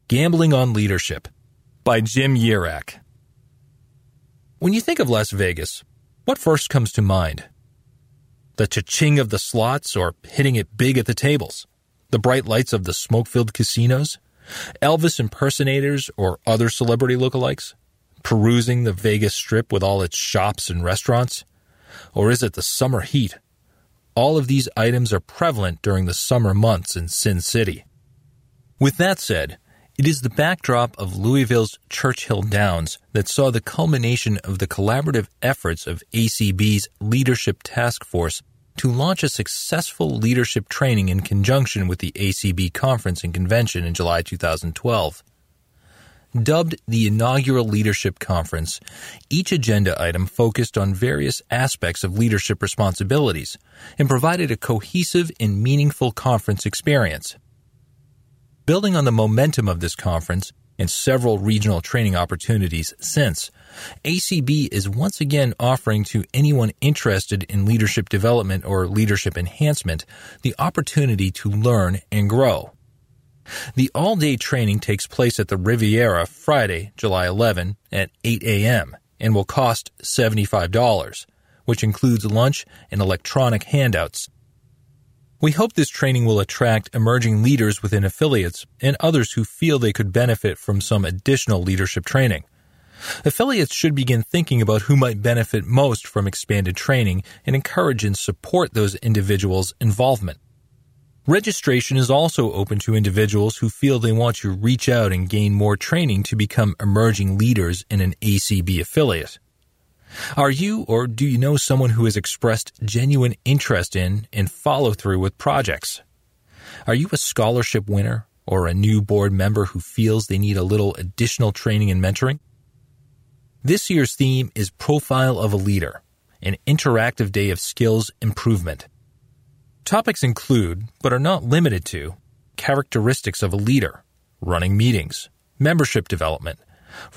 Gambling on Leadership by Jim Yirak. When you think of Las Vegas, what first comes to mind? The cha-ching of the slots or hitting it big at the tables, the bright lights of the smoke-filled casinos, Elvis impersonators or other celebrity lookalikes, perusing the Vegas Strip with all its shops and restaurants, or is it the summer heat? All of these items are prevalent during the summer months in Sin City. With that said, it is the backdrop of Louisville's Churchill Downs that saw the culmination of the collaborative efforts of A C B's Leadership Task Force to launch a successful leadership training in conjunction with the A C B Conference and Convention in July two thousand twelve. Dubbed the Inaugural Leadership Conference, each agenda item focused on various aspects of leadership responsibilities and provided a cohesive and meaningful conference experience. Building on the momentum of this conference and several regional training opportunities since, A C B is once again offering to anyone interested in leadership development or leadership enhancement the opportunity to learn and grow. The all-day training takes place at the Riviera Friday, July eleventh at eight a.m. and will cost seventy-five dollars, which includes lunch and electronic handouts. We hope this training will attract emerging leaders within affiliates and others who feel they could benefit from some additional leadership training. Affiliates should begin thinking about who might benefit most from expanded training and encourage and support those individuals' involvement. Registration is also open to individuals who feel they want to reach out and gain more training to become emerging leaders in an A C B affiliate. Are you or do you know someone who has expressed genuine interest in and follow-through with projects? Are you a scholarship winner or a new board member who feels they need a little additional training and mentoring? This year's theme is Profile of a Leader, an interactive day of skills improvement. Topics include, but are not limited to, characteristics of a leader, running meetings, membership development,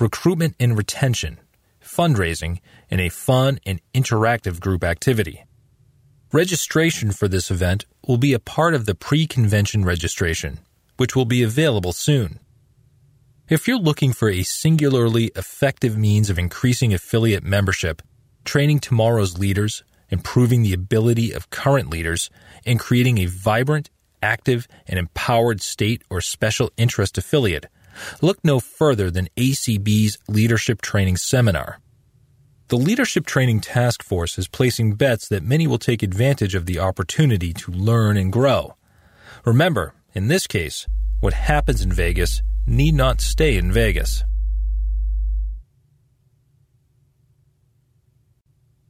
recruitment and retention, fundraising, and a fun and interactive group activity. Registration for this event will be a part of the pre-convention registration, which will be available soon. If you're looking for a singularly effective means of increasing affiliate membership, training tomorrow's leaders, improving the ability of current leaders, and creating a vibrant, active, and empowered state or special interest affiliate, look no further than A C B's Leadership Training Seminar. The Leadership Training Task Force is placing bets that many will take advantage of the opportunity to learn and grow. Remember, in this case, what happens in Vegas need not stay in Vegas.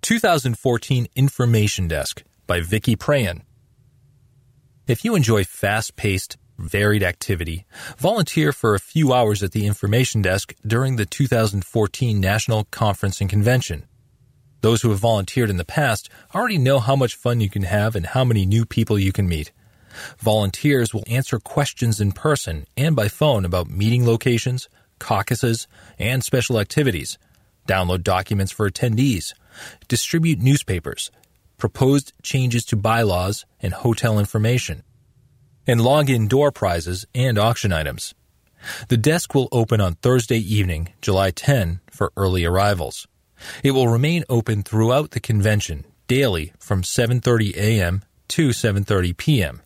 twenty fourteen Information Desk by Vicky Prayan. If you enjoy fast-paced, varied activity, volunteer for a few hours at the information desk during the two thousand fourteen National Conference and Convention. Those who have volunteered in the past already know how much fun you can have and how many new people you can meet. Volunteers will answer questions in person and by phone about meeting locations, caucuses, and special activities, download documents for attendees, distribute newspapers, proposed changes to bylaws and hotel information, and log in door prizes and auction items. The desk will open on Thursday evening, July tenth, for early arrivals. It will remain open throughout the convention, daily from seven thirty a.m. to seven thirty p.m.,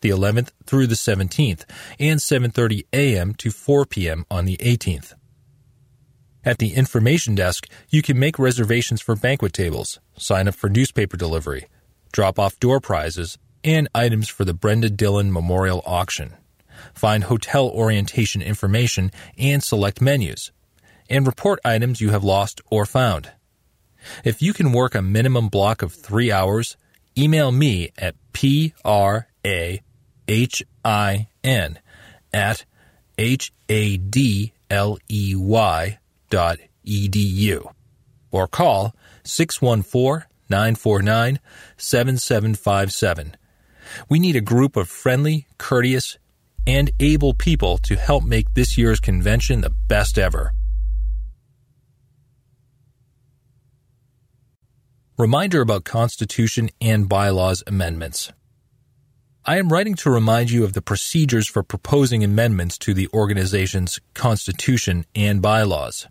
the eleventh through the seventeenth, and seven thirty a.m. to four p.m. on the eighteenth. At the information desk, you can make reservations for banquet tables, sign up for newspaper delivery, drop off door prizes, and items for the Brenda Dillon Memorial Auction. Find hotel orientation information and select menus, and report items you have lost or found. If you can work a minimum block of three hours, email me at p-r-a-h-i-n at h-a-d-l-e-y dot edu or call six one four, nine four nine, seven seven five seven. We need a group of friendly, courteous, and able people to help make this year's convention the best ever. Reminder about Constitution and Bylaws Amendments. I am writing to remind you of the procedures for proposing amendments to the organization's Constitution and Bylaws.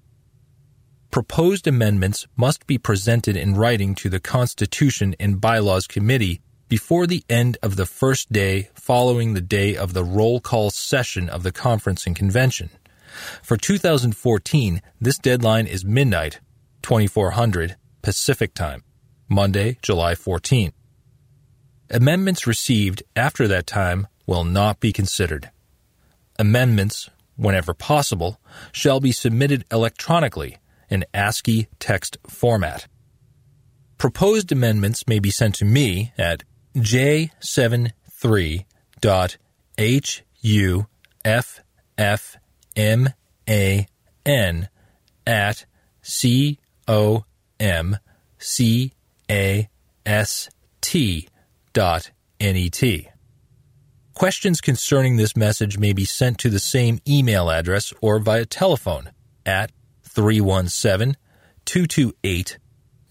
Proposed amendments must be presented in writing to the Constitution and Bylaws Committee before the end of the first day following the day of the roll call session of the conference and convention. For two thousand fourteen, this deadline is midnight, twenty-four hundred, Pacific Time, Monday, July fourteenth. Amendments received after that time will not be considered. Amendments, whenever possible, shall be submitted electronically in ASCII text format. Proposed amendments may be sent to me at j seven three dot huffman at comcast dot net. Questions concerning this message may be sent to the same email address or via telephone at three one seven, two two eight,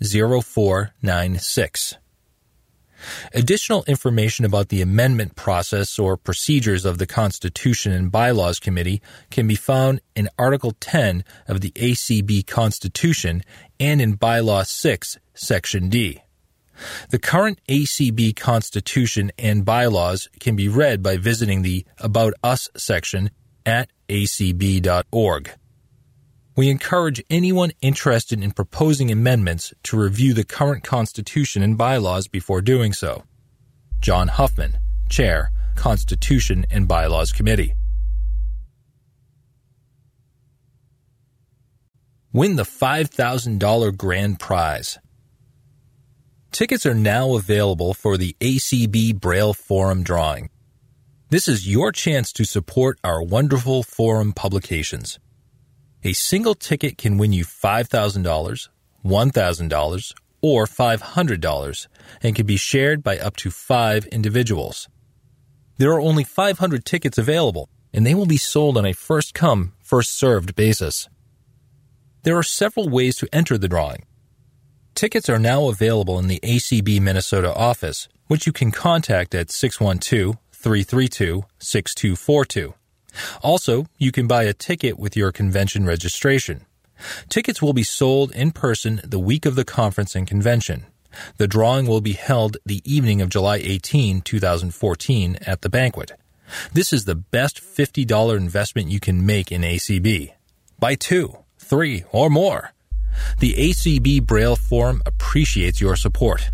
zero four nine six. Additional information about the amendment process or procedures of the Constitution and Bylaws Committee can be found in Article ten of the A C B Constitution and in Bylaw six, Section D. The current A C B Constitution and Bylaws can be read by visiting the About Us section at a c b dot org. We encourage anyone interested in proposing amendments to review the current Constitution and Bylaws before doing so. John Huffman, Chair, Constitution and Bylaws Committee. Win the five thousand dollars grand prize. Tickets are now available for the A C B Braille Forum drawing. This is your chance to support our wonderful forum publications. A single ticket can win you five thousand dollars, one thousand dollars, or five hundred dollars, and can be shared by up to five individuals. There are only five hundred tickets available, and they will be sold on a first-come, first-served basis. There are several ways to enter the drawing. Tickets are now available in the A C B Minnesota office, which you can contact at six one two, three three two, six two four two. Also, you can buy a ticket with your convention registration. Tickets will be sold in person the week of the conference and convention. The drawing will be held the evening of July eighteenth, twenty fourteen, at the banquet. This is the best fifty dollars investment you can make in A C B. Buy two, three, or more. The A C B Braille Forum appreciates your support.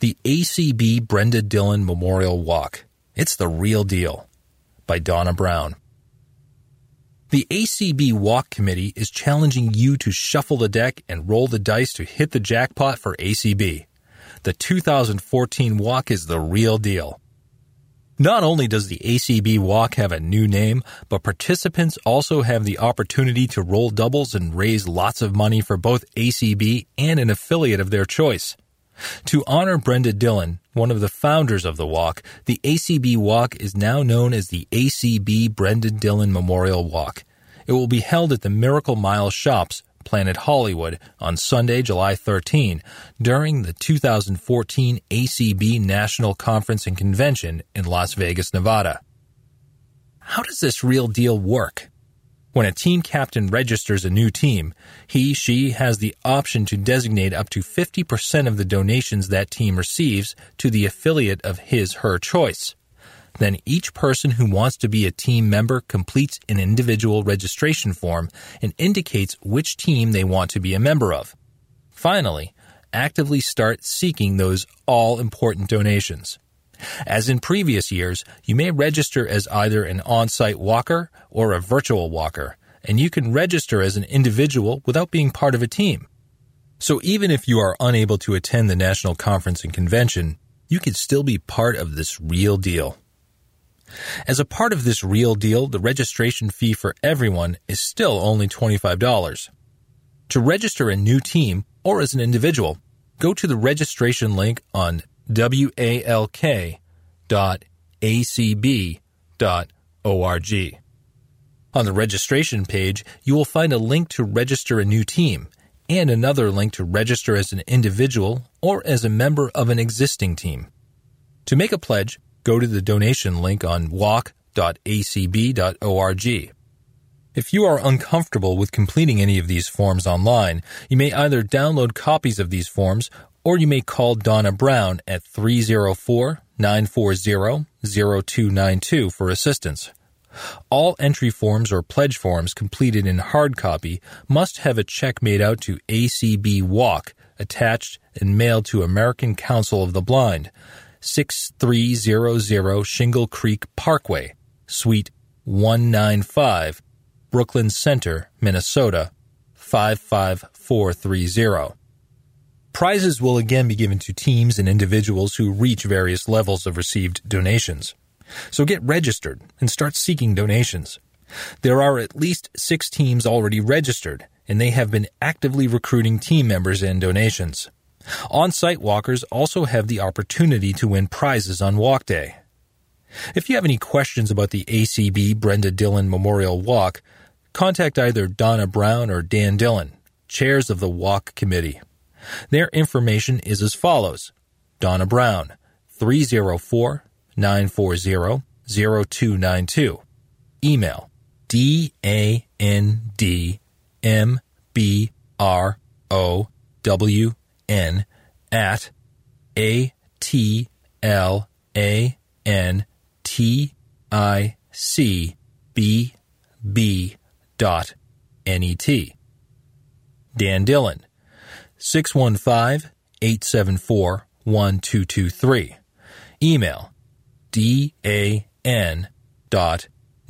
The A C B Brenda Dillon Memorial Walk. It's the real deal. By Donna Brown. The A C B Walk Committee is challenging you to shuffle the deck and roll the dice to hit the jackpot for A C B. The two thousand fourteen walk is the real deal. Not only does the A C B Walk have a new name, but participants also have the opportunity to roll doubles and raise lots of money for both A C B and an affiliate of their choice. To honor Brenda Dillon, one of the founders of the walk, the A C B Walk is now known as the A C B Brenda Dillon Memorial Walk. It will be held at the Miracle Mile Shops, Planet Hollywood on Sunday, July thirteenth, during the two thousand fourteen A C B National Conference and Convention in Las Vegas, Nevada. How does this real deal work? When a team captain registers a new team, he, she has the option to designate up to fifty percent of the donations that team receives to the affiliate of his, her choice. Then each person who wants to be a team member completes an individual registration form and indicates which team they want to be a member of. Finally, actively start seeking those all-important donations. As in previous years, you may register as either an on-site walker or a virtual walker, and you can register as an individual without being part of a team. So even if you are unable to attend the National Conference and Convention, you can still be part of this real deal. As a part of this real deal, the registration fee for everyone is still only twenty-five dollars. To register a new team or as an individual, go to the registration link on walk dot a c b dot org. On the registration page, you will find a link to register a new team and another link to register as an individual or as a member of an existing team. To make a pledge, go to the donation link on walk dot a c b dot org. If you are uncomfortable with completing any of these forms online, you may either download copies of these forms or you may call Donna Brown at three oh four, nine four zero, zero two nine two for assistance. All entry forms or pledge forms completed in hard copy must have a check made out to A C B Walk, attached and mailed to American Council of the Blind, sixty-three hundred Shingle Creek Parkway, Suite one ninety-five, Brooklyn Center, Minnesota, five five four three zero. Prizes will again be given to teams and individuals who reach various levels of received donations. So get registered and start seeking donations. There are at least six teams already registered, and they have been actively recruiting team members and donations. On-site walkers also have the opportunity to win prizes on Walk Day. If you have any questions about the A C B Brenda Dillon Memorial Walk, contact either Donna Brown or Dan Dillon, chairs of the Walk Committee. Their information is as follows. Donna Brown, three oh four, nine four zero, zero two nine two. Email, D A N D M B R O W N at A-T-L-A-N-T-I-C-B-B dot N-E-T. Dan Dillon, six one five, eight seven four, one two two three. Email dan dot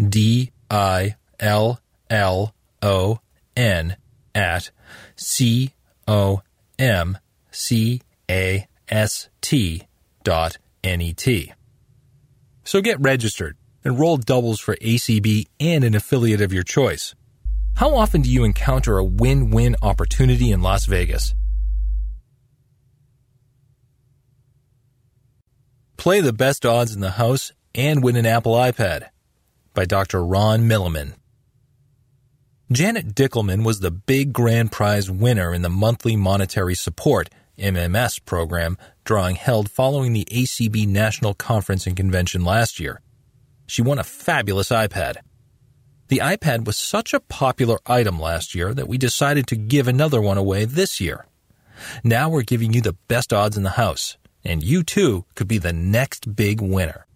d-i-l-l-o-n at c-o-m-c-a-s-t dot n-e-t. So get registered and roll doubles for A C B and an affiliate of your choice. How often do you encounter a win-win opportunity in Las Vegas? Play the best odds in the house and win an Apple iPad by Doctor Ron Milliman. Janet Dickelman was the big grand prize winner in the monthly monetary support, M M S, program drawing held following the A C B National Conference and Convention last year. She won a fabulous iPad. The iPad was such a popular item last year that we decided to give another one away this year. Now we're giving you the best odds in the house, and you too could be the next big winner.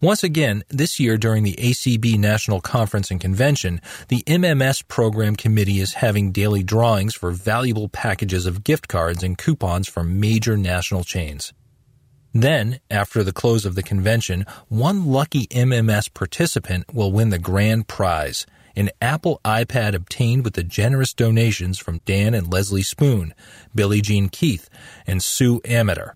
Once again, this year during the A C B National Conference and Convention, the M M S Program Committee is having daily drawings for valuable packages of gift cards and coupons from major national chains. Then, after the close of the convention, one lucky M M S participant will win the grand prize, an Apple iPad obtained with the generous donations from Dan and Leslie Spoon, Billie Jean Keith, and Sue Amater.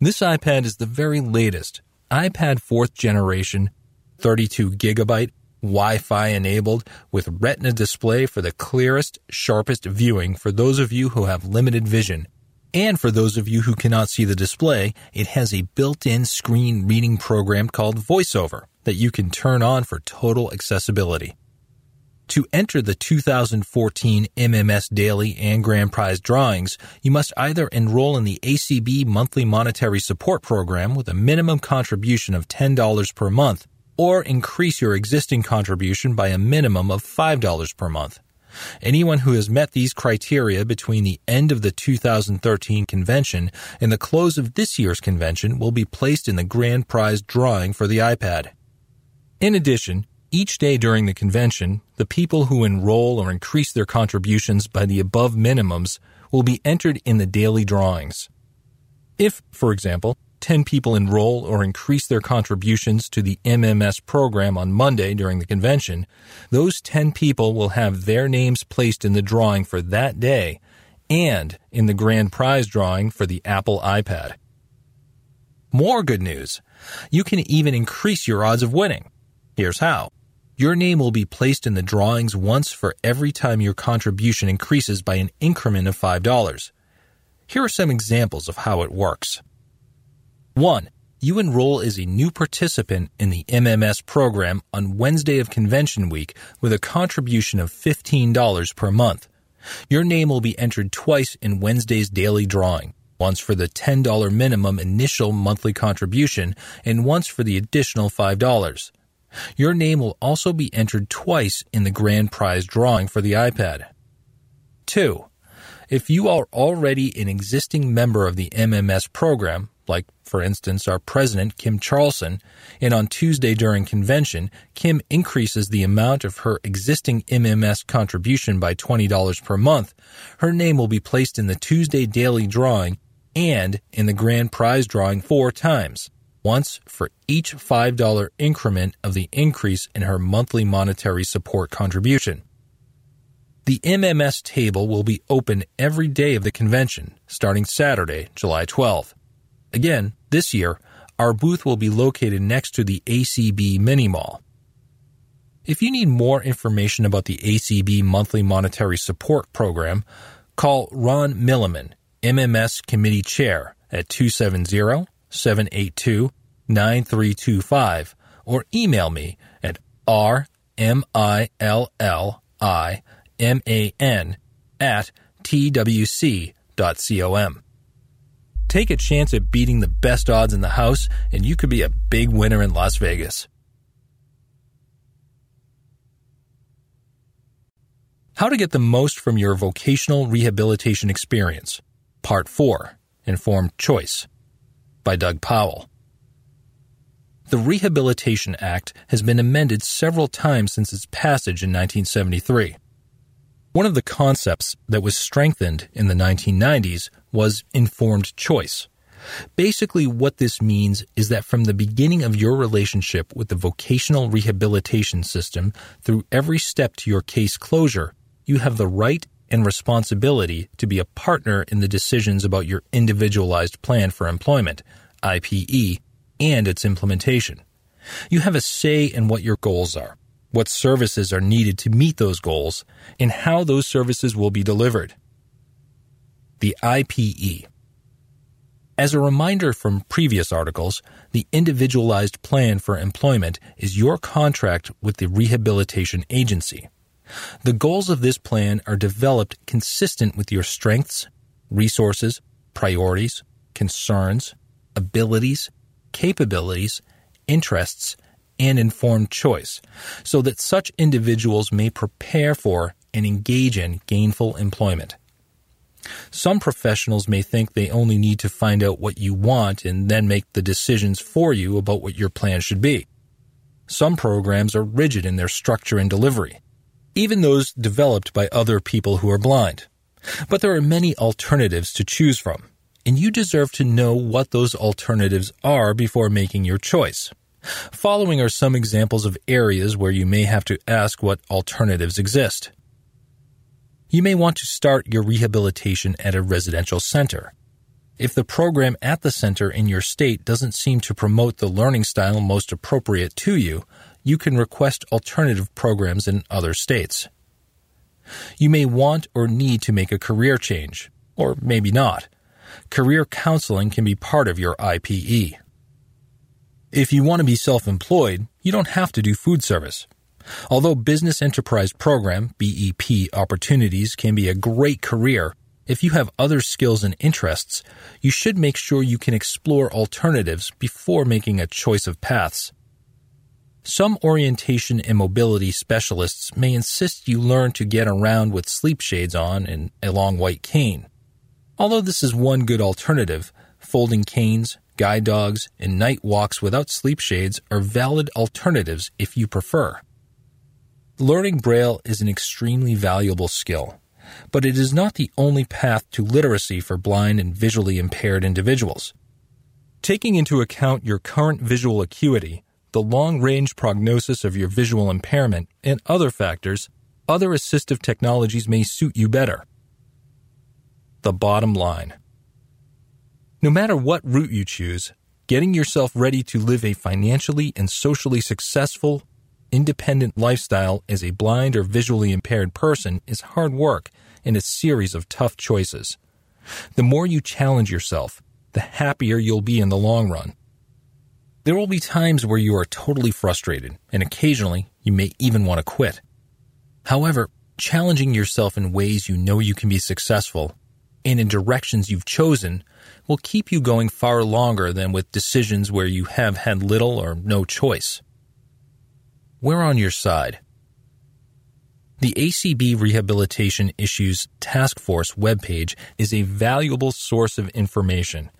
This iPad is the very latest, iPad fourth generation, thirty-two gigabyte, Wi-Fi enabled, with Retina display for the clearest, sharpest viewing for those of you who have limited vision. And for those of you who cannot see the display, it has a built-in screen reading program called VoiceOver that you can turn on for total accessibility. To enter the two thousand fourteen M M S Daily and Grand Prize drawings, you must either enroll in the A C B Monthly Monetary Support Program with a minimum contribution of ten dollars per month, or increase your existing contribution by a minimum of five dollars per month. Anyone who has met these criteria between the end of the two thousand thirteen convention and the close of this year's convention will be placed in the grand prize drawing for the iPad. In addition, each day during the convention, the people who enroll or increase their contributions by the above minimums will be entered in the daily drawings. If, for example, ten people enroll or increase their contributions to the M M S program on Monday during the convention, those ten people will have their names placed in the drawing for that day and in the grand prize drawing for the Apple iPad. More good news! You can even increase your odds of winning. Here's how. Your name will be placed in the drawings once for every time your contribution increases by an increment of five dollars. Here are some examples of how it works. one. You enroll as a new participant in the M M S program on Wednesday of Convention Week with a contribution of fifteen dollars per month. Your name will be entered twice in Wednesday's daily drawing, once for the ten dollars minimum initial monthly contribution and once for the additional five dollars. Your name will also be entered twice in the grand prize drawing for the iPad. two. If you are already an existing member of the M M S program, like, for instance, our president, Kim Charlson, and on Tuesday during convention, Kim increases the amount of her existing M M S contribution by twenty dollars per month, her name will be placed in the Tuesday daily drawing and in the grand prize drawing four times, once for each five dollars increment of the increase in her monthly monetary support contribution. The M M S table will be open every day of the convention, starting Saturday, July twelfth. Again, this year, our booth will be located next to the A C B Mini Mall. If you need more information about the A C B Monthly Monetary Support Program, call Ron Milliman, M M S Committee Chair, at two seven zero, seven eight two, nine three two five or email me at rmillimiman at twc dot com. Take a chance at beating the best odds in the house, and you could be a big winner in Las Vegas. How to get the most from your vocational rehabilitation experience. Part four, Informed Choice, by Doug Powell. The Rehabilitation Act has been amended several times since its passage in nineteen seventy-three. One of the concepts that was strengthened in the nineteen nineties was informed choice. Basically, what this means is that from the beginning of your relationship with the vocational rehabilitation system through every step to your case closure, you have the right and responsibility to be a partner in the decisions about your individualized plan for employment, I P E, and its implementation. You have a say in what your goals are, what services are needed to meet those goals, and how those services will be delivered. The I P E. As a reminder from previous articles, the individualized plan for employment is your contract with the rehabilitation agency. The goals of this plan are developed consistent with your strengths, resources, priorities, concerns, abilities, capabilities, interests, and informed choice, so that such individuals may prepare for and engage in gainful employment. Some professionals may think they only need to find out what you want and then make the decisions for you about what your plan should be. Some programs are rigid in their structure and delivery, even those developed by other people who are blind. But there are many alternatives to choose from, and you deserve to know what those alternatives are before making your choice. Following are some examples of areas where you may have to ask what alternatives exist. You may want to start your rehabilitation at a residential center. If the program at the center in your state doesn't seem to promote the learning style most appropriate to you, you can request alternative programs in other states. You may want or need to make a career change, or maybe not. Career counseling can be part of your I P E. If you want to be self-employed, you don't have to do food service. Although Business Enterprise Program, B E P, opportunities can be a great career, if you have other skills and interests, you should make sure you can explore alternatives before making a choice of paths. Some orientation and mobility specialists may insist you learn to get around with sleep shades on and a long white cane. Although this is one good alternative, folding canes, guide dogs, and night walks without sleep shades are valid alternatives if you prefer. Learning Braille is an extremely valuable skill, but it is not the only path to literacy for blind and visually impaired individuals. Taking into account your current visual acuity, the long-range prognosis of your visual impairment, and other factors, other assistive technologies may suit you better. The bottom line. No matter what route you choose, getting yourself ready to live a financially and socially successful, independent lifestyle as a blind or visually impaired person is hard work and a series of tough choices. The more you challenge yourself, the happier you'll be in the long run. There will be times where you are totally frustrated, and occasionally you may even want to quit. However, challenging yourself in ways you know you can be successful and in directions you've chosen will keep you going far longer than with decisions where you have had little or no choice. We're on your side. The A C B Rehabilitation Issues Task Force webpage is a valuable source of information,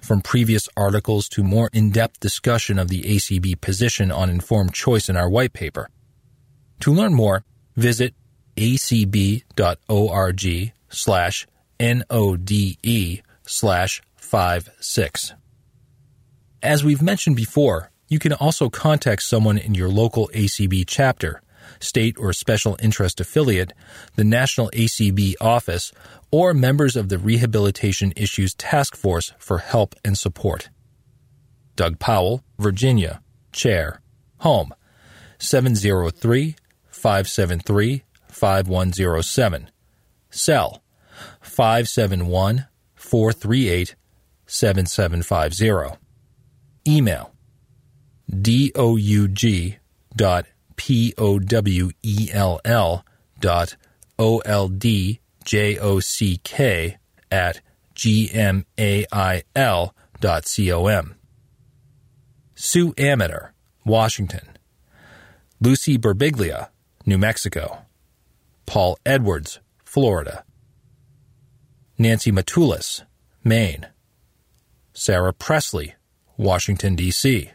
from previous articles to more in-depth discussion of the A C B position on informed choice in our white paper. To learn more, visit acb.org slash N O D E slash five six. As we've mentioned before, you can also contact someone in your local A C B chapter, state or special interest affiliate, the National A C B office, or members of the Rehabilitation Issues Task Force for help and support. Doug Powell, Virginia, Chair, Home, seven oh three, five seven three, five one oh seven, Cell, five seven one, four three eight, seven seven five zero, Email, D-O-U-G dot P-O-W-E-L-L dot O-L-D-J-O-C-K at G-M-A-I-L dot C-O-M. Sue Amater, Washington. Lucy Berbiglia, New Mexico. Paul Edwards, Florida. Nancy Matulis, Maine. Sarah Presley, Washington, D C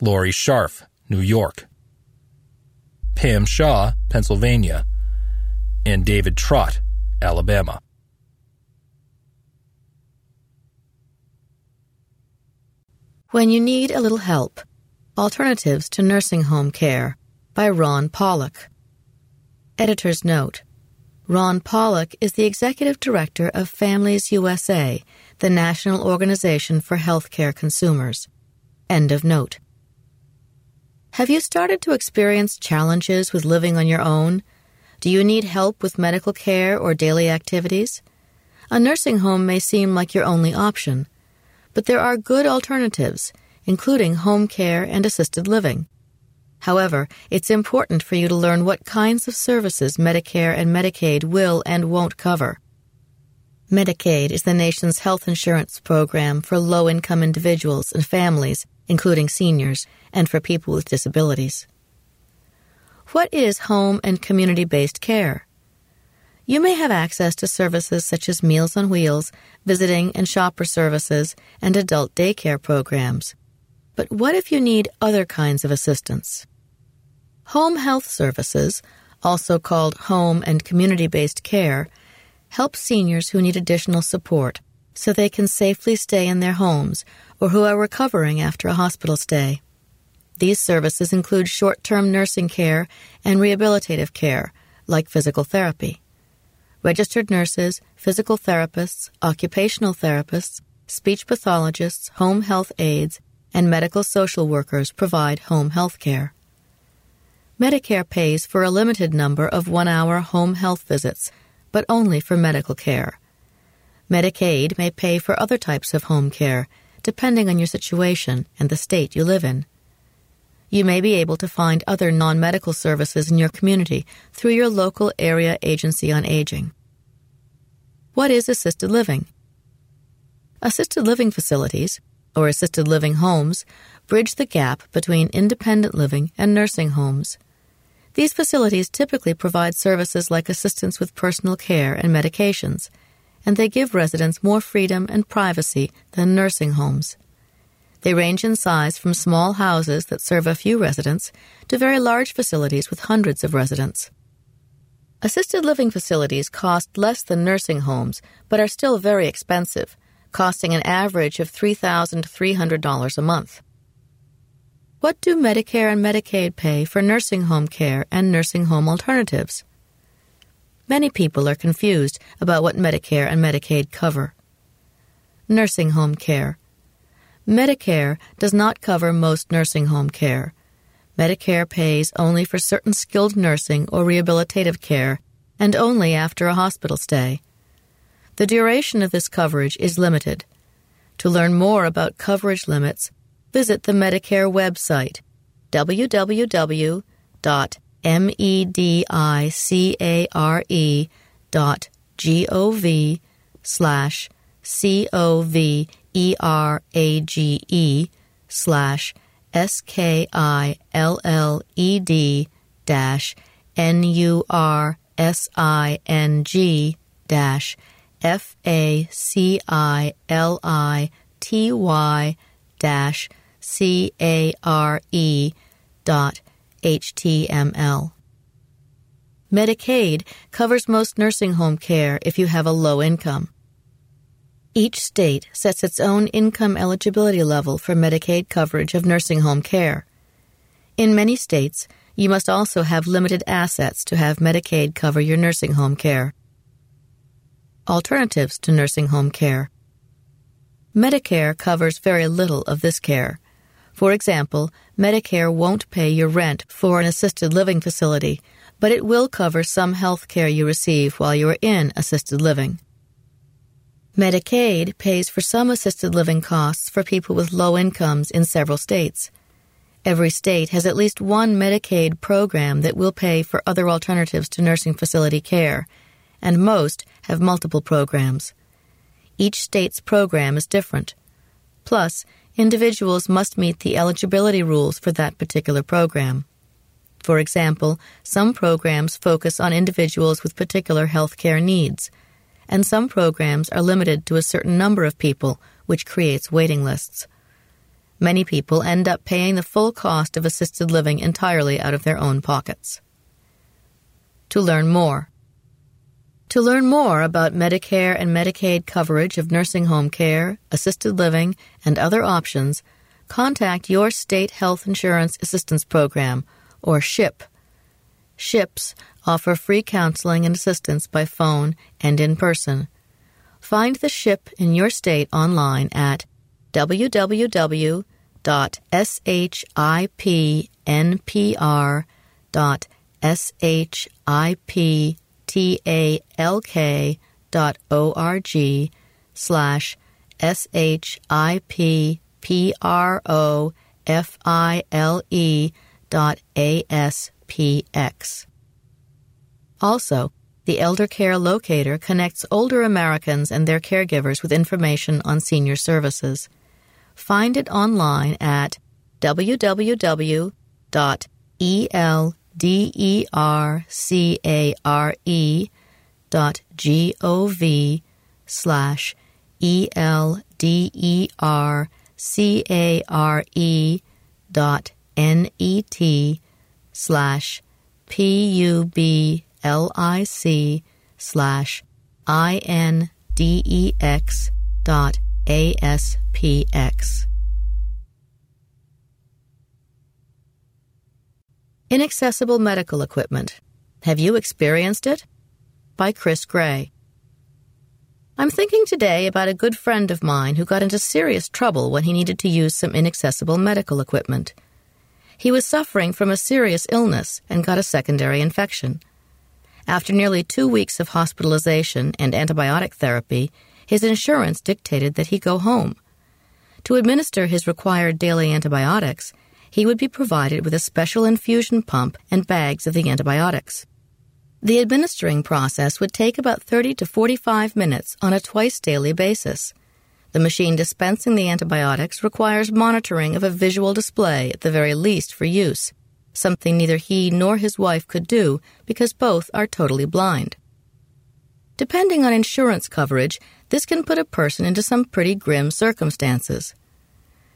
Lori Scharf, New York. Pam Shaw, Pennsylvania. And David Trott, Alabama. When You Need a Little Help, Alternatives to Nursing Home Care by Ron Pollock. Editor's note. Ron Pollock is the executive director of Families U S A, the National Organization for Healthcare Consumers. End of note. Have you started to experience challenges with living on your own? Do you need help with medical care or daily activities? A nursing home may seem like your only option, but there are good alternatives, including home care and assisted living. However, it's important for you to learn what kinds of services Medicare and Medicaid will and won't cover. Medicaid is the nation's health insurance program for low-income individuals and families, including seniors, and for people with disabilities. What is home and community-based care? You may have access to services such as Meals on Wheels, visiting and shopper services, and adult daycare programs. But what if you need other kinds of assistance? Home health services, also called home and community-based care, help seniors who need additional support so they can safely stay in their homes or who are recovering after a hospital stay. These services include short-term nursing care and rehabilitative care, like physical therapy. Registered nurses, physical therapists, occupational therapists, speech pathologists, home health aides, and medical social workers provide home health care. Medicare pays for a limited number of one-hour home health visits, but only for medical care. Medicaid may pay for other types of home care, depending on your situation and the state you live in. You may be able to find other non-medical services in your community through your local area agency on aging. What is assisted living? Assisted living facilities, or assisted living homes, bridge the gap between independent living and nursing homes. These facilities typically provide services like assistance with personal care and medications, and they give residents more freedom and privacy than nursing homes. They range in size from small houses that serve a few residents to very large facilities with hundreds of residents. Assisted living facilities cost less than nursing homes, but are still very expensive, costing an average of three thousand three hundred dollars a month. What do Medicare and Medicaid pay for nursing home care and nursing home alternatives? Many people are confused about what Medicare and Medicaid cover. Nursing home care. Medicare does not cover most nursing home care. Medicare pays only for certain skilled nursing or rehabilitative care, and only after a hospital stay. The duration of this coverage is limited. To learn more about coverage limits, visit the Medicare website, w w w dot medicare dash c o v slash c o v e r a g e slash s k i l l e d dash n u r s i n g dash f a c i l i t y dash C-A-R-E dot H-T-M-L. Medicaid covers most nursing home care if you have a low income. Each state sets its own income eligibility level for Medicaid coverage of nursing home care. In many states, you must also have limited assets to have Medicaid cover your nursing home care. Alternatives to nursing home care. Medicare covers very little of this care. For example, Medicare won't pay your rent for an assisted living facility, but it will cover some health care you receive while you are in assisted living. Medicaid pays for some assisted living costs for people with low incomes in several states. Every state has at least one Medicaid program that will pay for other alternatives to nursing facility care, and most have multiple programs. Each state's program is different. Plus, individuals must meet the eligibility rules for that particular program. For example, some programs focus on individuals with particular health care needs, and some programs are limited to a certain number of people, which creates waiting lists. Many people end up paying the full cost of assisted living entirely out of their own pockets. To learn more. To learn more about Medicare and Medicaid coverage of nursing home care, assisted living, and other options, contact your state health insurance assistance program, or S H I P. S H I Ps offer free counseling and assistance by phone and in person. Find the S H I P in your state online at w w w dot s h i p n p r dot s h i p T-A-L-K dot O-R-G slash S-H-I-P-P-R-O-F-I-L-E dot A-S-P-X. Also, the Elder Care Locator connects older Americans and their caregivers with information on senior services. Find it online at w w w dot e l D-E-R-C-A-R-E dot G-O-V slash E-L-D-E-R-C-A-R-E dot N-E-T slash P-U-B-L-I-C slash I-N-D-E-X dot A-S-P-X. Inaccessible medical equipment. Have you experienced it? By Chris Gray. I'm thinking today about a good friend of mine who got into serious trouble when he needed to use some inaccessible medical equipment. He was suffering from a serious illness and got a secondary infection. After nearly two weeks of hospitalization and antibiotic therapy, his insurance dictated that he go home. To administer his required daily antibiotics, he would be provided with a special infusion pump and bags of the antibiotics. The administering process would take about thirty to forty-five minutes on a twice-daily basis. The machine dispensing the antibiotics requires monitoring of a visual display at the very least for use, something neither he nor his wife could do because both are totally blind. Depending on insurance coverage, this can put a person into some pretty grim circumstances.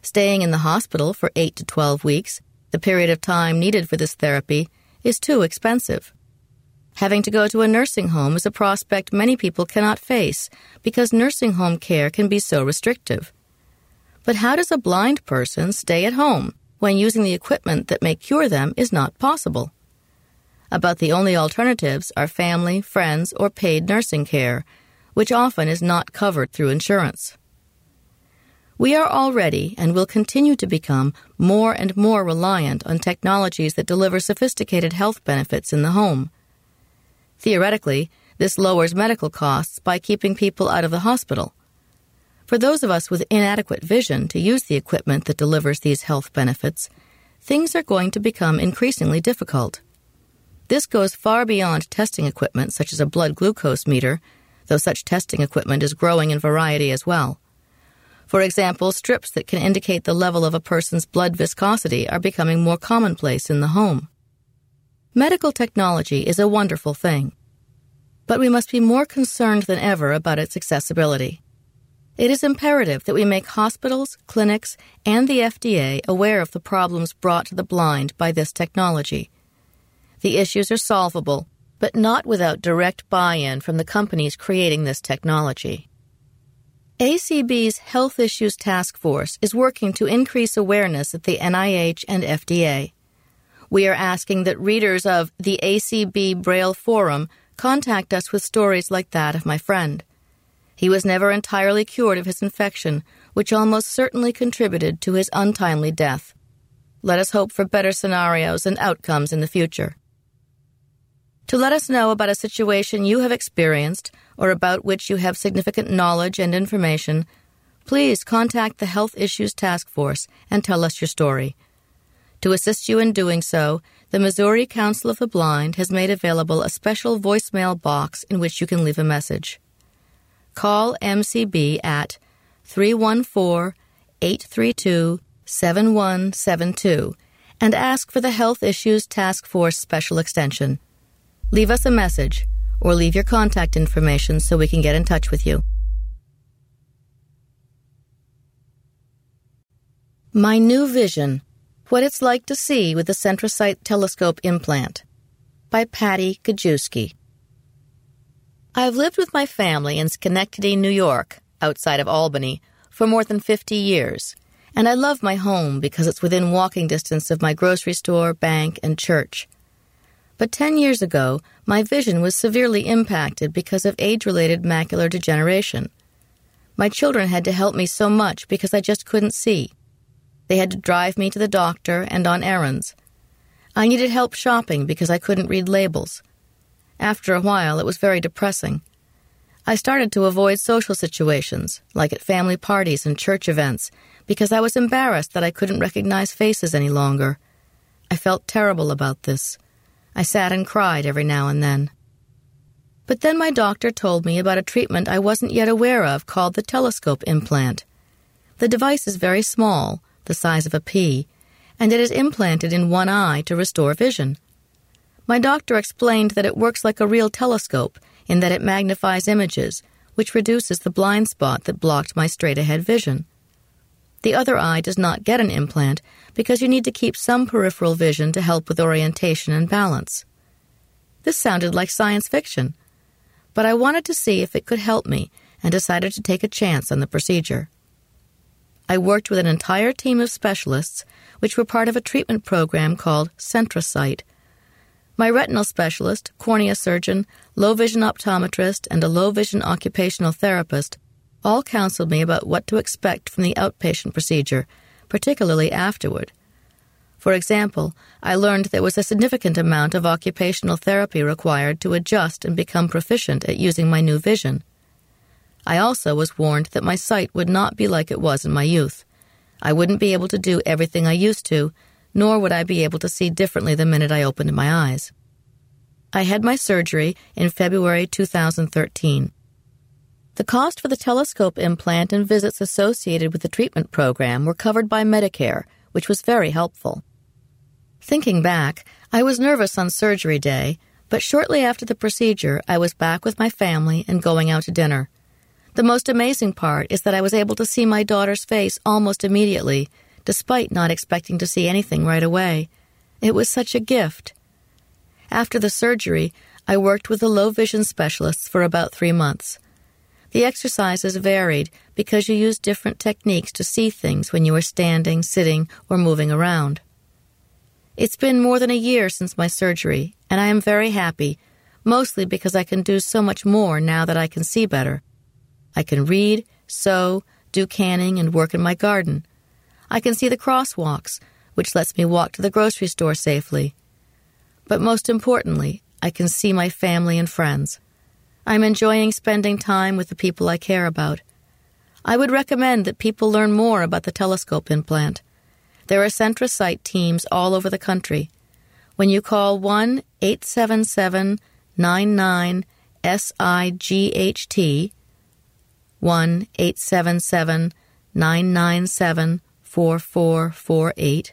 Staying in the hospital for eight to twelve weeks, the period of time needed for this therapy, is too expensive. Having to go to a nursing home is a prospect many people cannot face because nursing home care can be so restrictive. But how does a blind person stay at home when using the equipment that may cure them is not possible? About the only alternatives are family, friends, or paid nursing care, which often is not covered through insurance. We are already and will continue to become more and more reliant on technologies that deliver sophisticated health benefits in the home. Theoretically, this lowers medical costs by keeping people out of the hospital. For those of us with inadequate vision to use the equipment that delivers these health benefits, things are going to become increasingly difficult. This goes far beyond testing equipment such as a blood glucose meter, though such testing equipment is growing in variety as well. For example, strips that can indicate the level of a person's blood viscosity are becoming more commonplace in the home. Medical technology is a wonderful thing, but we must be more concerned than ever about its accessibility. It is imperative that we make hospitals, clinics, and the F D A aware of the problems brought to the blind by this technology. The issues are solvable, but not without direct buy-in from the companies creating this technology. A C B's Health Issues Task Force is working to increase awareness at the N I H and F D A. We are asking that readers of the A C B Braille Forum contact us with stories like that of my friend. He was never entirely cured of his infection, which almost certainly contributed to his untimely death. Let us hope for better scenarios and outcomes in the future. To let us know about a situation you have experienced or about which you have significant knowledge and information, please contact the Health Issues Task Force and tell us your story. To assist you in doing so, the Missouri Council of the Blind has made available a special voicemail box in which you can leave a message. Call M C B at three one four, eight three two, seven one seven two and ask for the Health Issues Task Force Special Extension. Leave us a message or leave your contact information so we can get in touch with you. My New Vision: What It's Like to See with the Centrocyte Telescope Implant, by Patty Gajewski. I've lived with my family in Schenectady, New York, outside of Albany, for more than fifty years, and I love my home because it's within walking distance of my grocery store, bank, and church. But ten years ago, my vision was severely impacted because of age-related macular degeneration. My children had to help me so much because I just couldn't see. They had to drive me to the doctor and on errands. I needed help shopping because I couldn't read labels. After a while, it was very depressing. I started to avoid social situations, like at family parties and church events, because I was embarrassed that I couldn't recognize faces any longer. I felt terrible about this. I sat and cried every now and then. But then my doctor told me about a treatment I wasn't yet aware of called the telescope implant. The device is very small, the size of a pea, and it is implanted in one eye to restore vision. My doctor explained that it works like a real telescope in that it magnifies images, which reduces the blind spot that blocked my straight-ahead vision. The other eye does not get an implant because you need to keep some peripheral vision to help with orientation and balance. This sounded like science fiction, but I wanted to see if it could help me and decided to take a chance on the procedure. I worked with an entire team of specialists, which were part of a treatment program called Centrocyte. My retinal specialist, cornea surgeon, low-vision optometrist, and a low-vision occupational therapist all counseled me about what to expect from the outpatient procedure, particularly afterward. For example, I learned there was a significant amount of occupational therapy required to adjust and become proficient at using my new vision. I also was warned that my sight would not be like it was in my youth. I wouldn't be able to do everything I used to, nor would I be able to see differently the minute I opened my eyes. I had my surgery in February two thousand thirteen. The cost for the telescope implant and visits associated with the treatment program were covered by Medicare, which was very helpful. Thinking back, I was nervous on surgery day, but shortly after the procedure, I was back with my family and going out to dinner. The most amazing part is that I was able to see my daughter's face almost immediately, despite not expecting to see anything right away. It was such a gift. After the surgery, I worked with the low vision specialists for about three months. The exercises varied because you use different techniques to see things when you are standing, sitting, or moving around. It's been more than a year since my surgery, and I am very happy, mostly because I can do so much more now that I can see better. I can read, sew, do canning, and work in my garden. I can see the crosswalks, which lets me walk to the grocery store safely. But most importantly, I can see my family and friends. I'm enjoying spending time with the people I care about. I would recommend that people learn more about the telescope implant. There are Centra Sight teams all over the country. When you call one eight seven seven nine nine S I G H T, one eight seven seven nine nine seven four four four eight,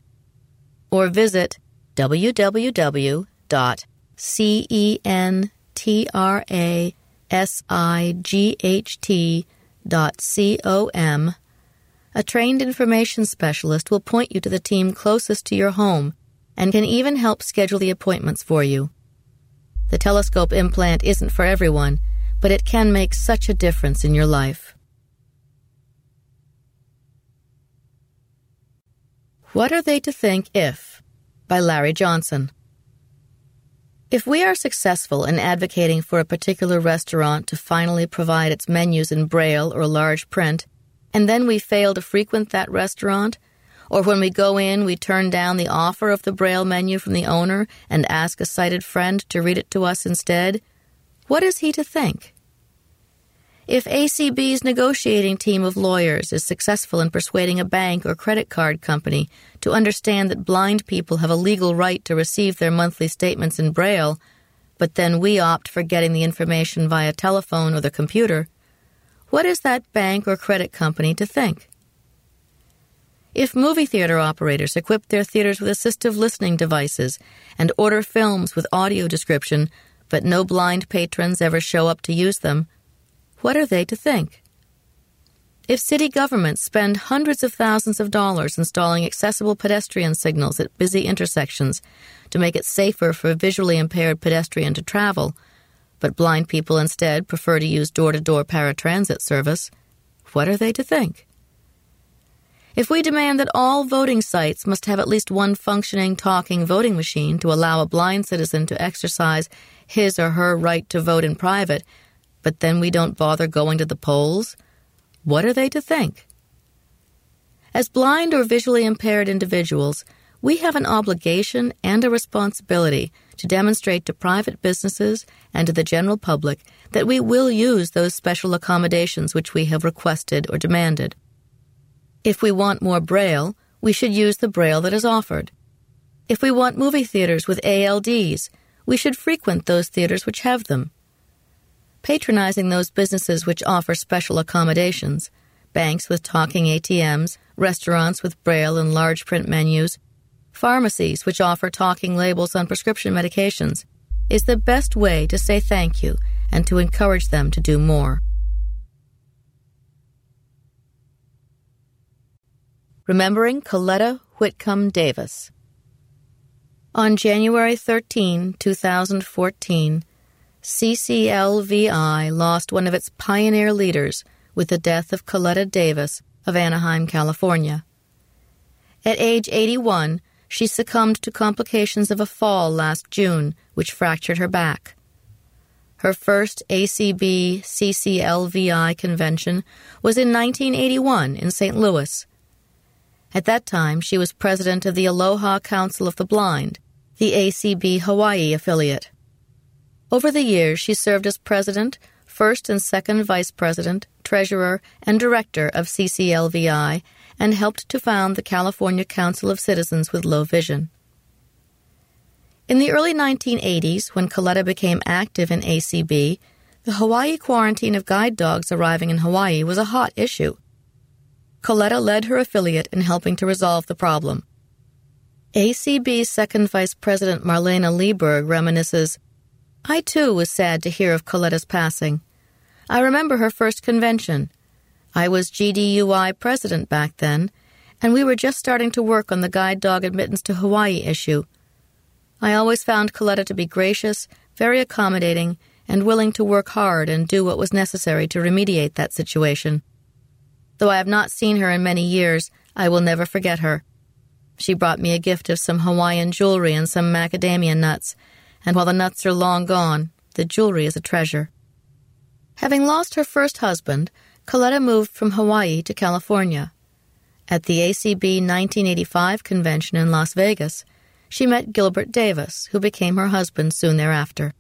or visit w w w dot centrasight dot com, a trained information specialist will point you to the team closest to your home and can even help schedule the appointments for you. The telescope implant isn't for everyone, but it can make such a difference in your life. What Are They to Think If? By Larry Johnson. If we are successful in advocating for a particular restaurant to finally provide its menus in Braille or large print, and then we fail to frequent that restaurant, or when we go in we turn down the offer of the Braille menu from the owner and ask a sighted friend to read it to us instead, what is he to think? If A C B's negotiating team of lawyers is successful in persuading a bank or credit card company to understand that blind people have a legal right to receive their monthly statements in Braille, but then we opt for getting the information via telephone or the computer, what is that bank or credit company to think? If movie theater operators equip their theaters with assistive listening devices and order films with audio description, but no blind patrons ever show up to use them, what are they to think? If city governments spend hundreds of thousands of dollars installing accessible pedestrian signals at busy intersections to make it safer for a visually impaired pedestrian to travel, but blind people instead prefer to use door-to-door paratransit service, what are they to think? If we demand that all voting sites must have at least one functioning, talking voting machine to allow a blind citizen to exercise his or her right to vote in private, but then we don't bother going to the polls, what are they to think? As blind or visually impaired individuals, we have an obligation and a responsibility to demonstrate to private businesses and to the general public that we will use those special accommodations which we have requested or demanded. If we want more Braille, we should use the Braille that is offered. If we want movie theaters with A L Ds, we should frequent those theaters which have them. Patronizing those businesses which offer special accommodations, banks with talking A T Ms, restaurants with Braille and large print menus, pharmacies which offer talking labels on prescription medications, is the best way to say thank you and to encourage them to do more. Remembering Coletta Whitcomb-Davis. On January thirteenth, two thousand fourteen, C C L V I lost one of its pioneer leaders with the death of Coletta Davis of Anaheim, California. At age eighty-one, she succumbed to complications of a fall last June, which fractured her back. Her first A C B C C L V I convention was in nineteen eighty-one in Saint Louis. At that time, she was president of the Aloha Council of the Blind, the A C B Hawaii affiliate. Over the years, she served as president, first and second vice president, treasurer, and director of C C L V I, and helped to found the California Council of Citizens with Low Vision. In the early nineteen eighties, when Coletta became active in A C B, the Hawaii quarantine of guide dogs arriving in Hawaii was a hot issue. Coletta led her affiliate in helping to resolve the problem. A C B's second vice president Marlena Lieberg reminisces, "I too was sad to hear of Coletta's passing. I remember her first convention. I was G D U I president back then, and we were just starting to work on the guide dog admittance to Hawaii issue. I always found Coletta to be gracious, very accommodating, and willing to work hard and do what was necessary to remediate that situation. Though I have not seen her in many years, I will never forget her. She brought me a gift of some Hawaiian jewelry and some macadamia nuts, and while the nuts are long gone, the jewelry is a treasure." Having lost her first husband, Coletta moved from Hawaii to California. At the A C B nineteen eighty-five convention in Las Vegas, she met Gilbert Davis, who became her husband soon thereafter.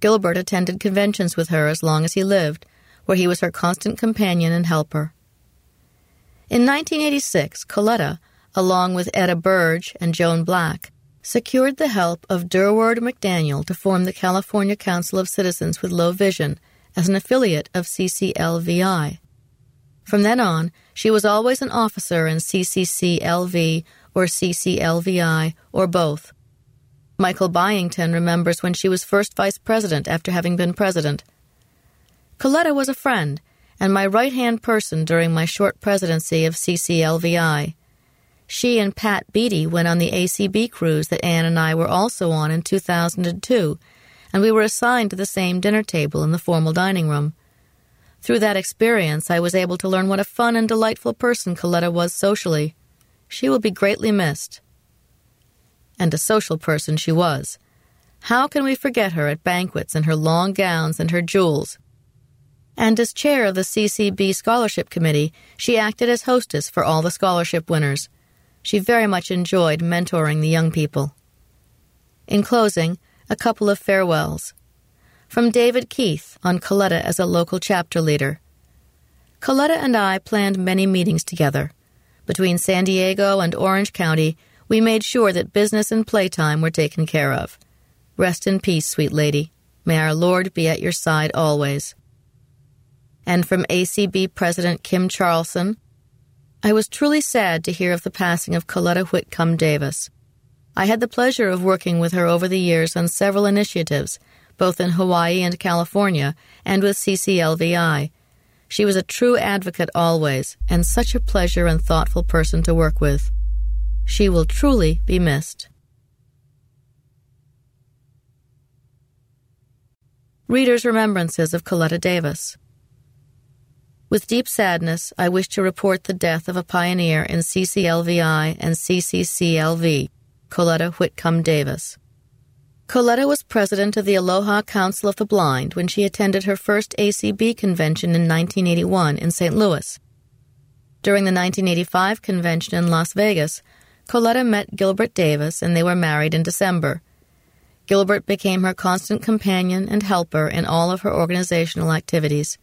Gilbert attended conventions with her as long as he lived, where he was her constant companion and helper. In nineteen eighty-six, Coletta, along with Etta Burge and Joan Black, secured the help of Durward McDaniel to form the California Council of Citizens with Low Vision as an affiliate of C C L V I. From then on, she was always an officer in C C C L V or C C L V I or both. Michael Byington remembers when she was first vice president after having been president. "Coletta was a friend, and my right-hand person during my short presidency of C C L V I. She and Pat Beatty went on the A C B cruise that Ann and I were also on in two thousand two, and we were assigned to the same dinner table in the formal dining room. Through that experience, I was able to learn what a fun and delightful person Coletta was socially. She will be greatly missed." And a social person she was. How can we forget her at banquets and her long gowns and her jewels? And as chair of the C C B Scholarship Committee, she acted as hostess for all the scholarship winners. She very much enjoyed mentoring the young people. In closing, a couple of farewells. From David Keith on Coletta as a local chapter leader. "Coletta and I planned many meetings together. Between San Diego and Orange County, we made sure that business and playtime were taken care of. Rest in peace, sweet lady. May our Lord be at your side always." And from A C B President Kim Charlson, "I was truly sad to hear of the passing of Coletta Whitcomb-Davis. I had the pleasure of working with her over the years on several initiatives, both in Hawaii and California, and with C C L V I. She was a true advocate always, and such a pleasure and thoughtful person to work with. She will truly be missed." Readers' Remembrances of Coletta Davis. "With deep sadness, I wish to report the death of a pioneer in C C L V I and C C C L V, Coletta Whitcomb-Davis. Coletta was president of the Aloha Council of the Blind when she attended her first A C B convention in nineteen eighty-one in Saint Louis. During the nineteen eighty-five convention in Las Vegas, Coletta met Gilbert Davis and they were married in December. Gilbert became her constant companion and helper in all of her organizational activities.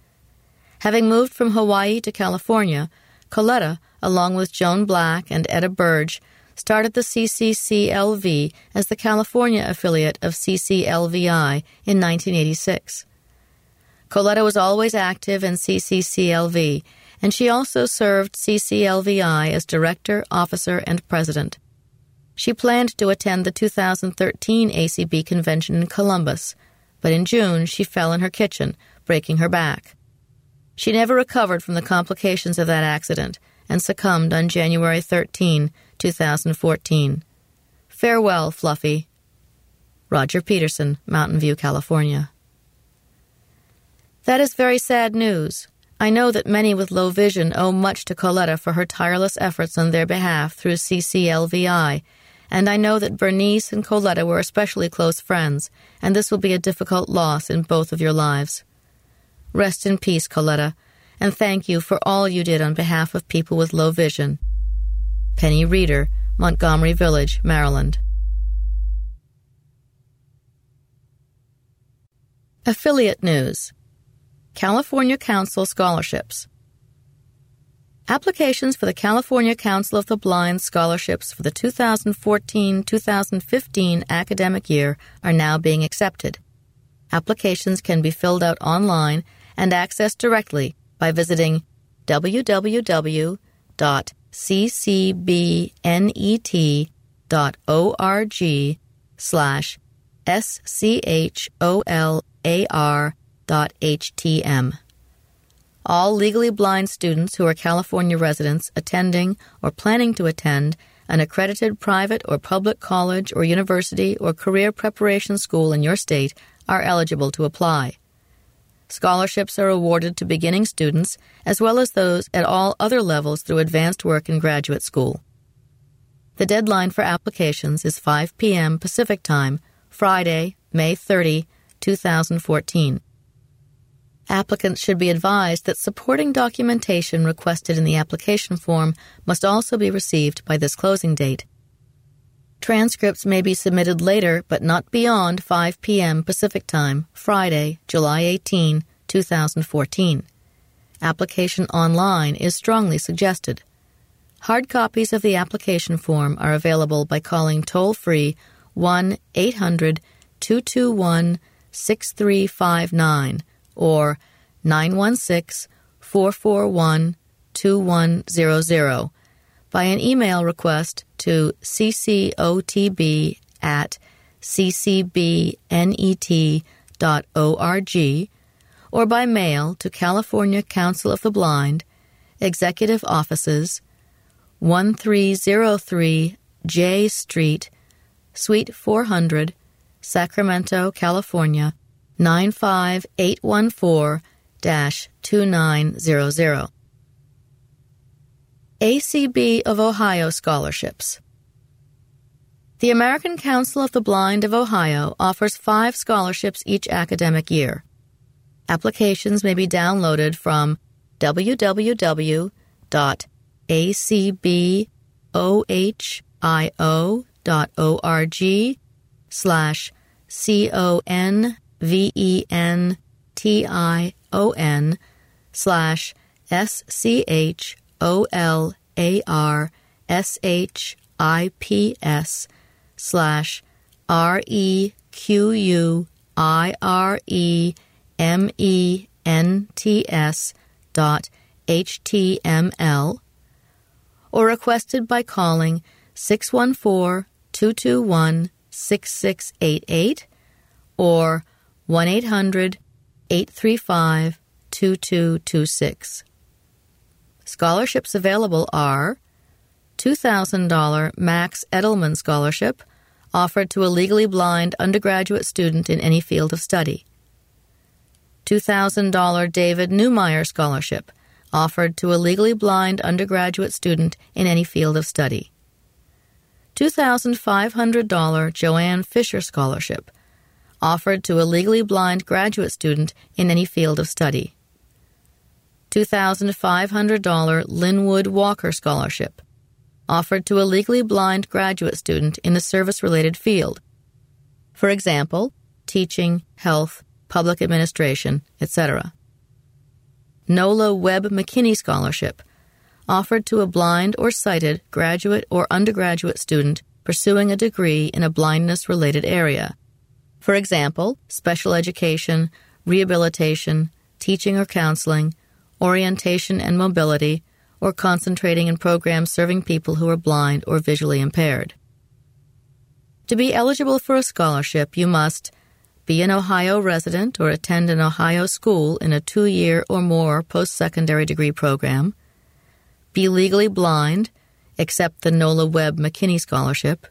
Having moved from Hawaii to California, Coletta, along with Joan Black and Etta Burge, started the C C C L V as the California affiliate of C C L V I in nineteen eighty-six. Coletta was always active in C C C L V, and she also served C C L V I as director, officer, and president. She planned to attend the two thousand thirteen A C B convention in Columbus, but in June she fell in her kitchen, breaking her back. She never recovered from the complications of that accident and succumbed on January thirteenth, two thousand fourteen. Farewell, Fluffy. Roger Peterson, Mountain View, California." That is very sad news. I know that many with low vision owe much to Coletta for her tireless efforts on their behalf through C C L V I, and I know that Bernice and Coletta were especially close friends, and this will be a difficult loss in both of your lives. Rest in peace, Coletta, and thank you for all you did on behalf of people with low vision. Penny Reeder, Montgomery Village, Maryland. Affiliate News. California Council Scholarships. Applications for the California Council of the Blind scholarships for the two thousand fourteen two thousand fifteen academic year are now being accepted. Applications can be filled out online and accessed directly by visiting w w w dot c c b net dot org slash S-C-H-O-L-A-R dot H-T-M. All legally blind students who are California residents attending or planning to attend an accredited private or public college or university or career preparation school in your state are eligible to apply. Scholarships are awarded to beginning students as well as those at all other levels through advanced work and graduate school. The deadline for applications is five p.m. Pacific Time, Friday, May thirtieth, twenty fourteen. Applicants should be advised that supporting documentation requested in the application form must also be received by this closing date. Transcripts may be submitted later but not beyond five p.m. Pacific Time, Friday, July eighteenth, twenty fourteen. Application online is strongly suggested. Hard copies of the application form are available by calling toll-free one eight hundred two two one six three five nine or nine one six four four one two one zero zero, by an email request to ccotb at ccbnet dot org, or by mail to California Council of the Blind, Executive Offices, thirteen oh three J Street, Suite four hundred, Sacramento, California, nine five eight one four dash two nine zero zero. A C B of Ohio scholarships. The American Council of the Blind of Ohio offers five scholarships each academic year. Applications may be downloaded from w w w dot a c b ohio dot org slash C O N V E N T I O N slash S C H O L A R S H I P S slash R E Q U I R E M E N T S dot H T M L, or requested by calling six one four two two one six six eight eight or one eight hundred eight three five two two two six. Scholarships available are two thousand dollars Max Edelman Scholarship, offered to a legally blind undergraduate student in any field of study. two thousand dollars David Neumeyer Scholarship, offered to a legally blind undergraduate student in any field of study. two thousand five hundred dollars Joanne Fisher Scholarship, offered to a legally blind graduate student in any field of study. two thousand five hundred dollars Linwood Walker Scholarship, offered to a legally blind graduate student in a service-related field, for example, teaching, health, public administration, et cetera. NOLA Webb McKinney Scholarship, offered to a blind or sighted graduate or undergraduate student pursuing a degree in a blindness-related area, for example, special education, rehabilitation, teaching or counseling, orientation and mobility, or concentrating in programs serving people who are blind or visually impaired. To be eligible for a scholarship, you must be an Ohio resident or attend an Ohio school in a two-year or more post-secondary degree program, be legally blind, except the NOLA Webb McKinney Scholarship,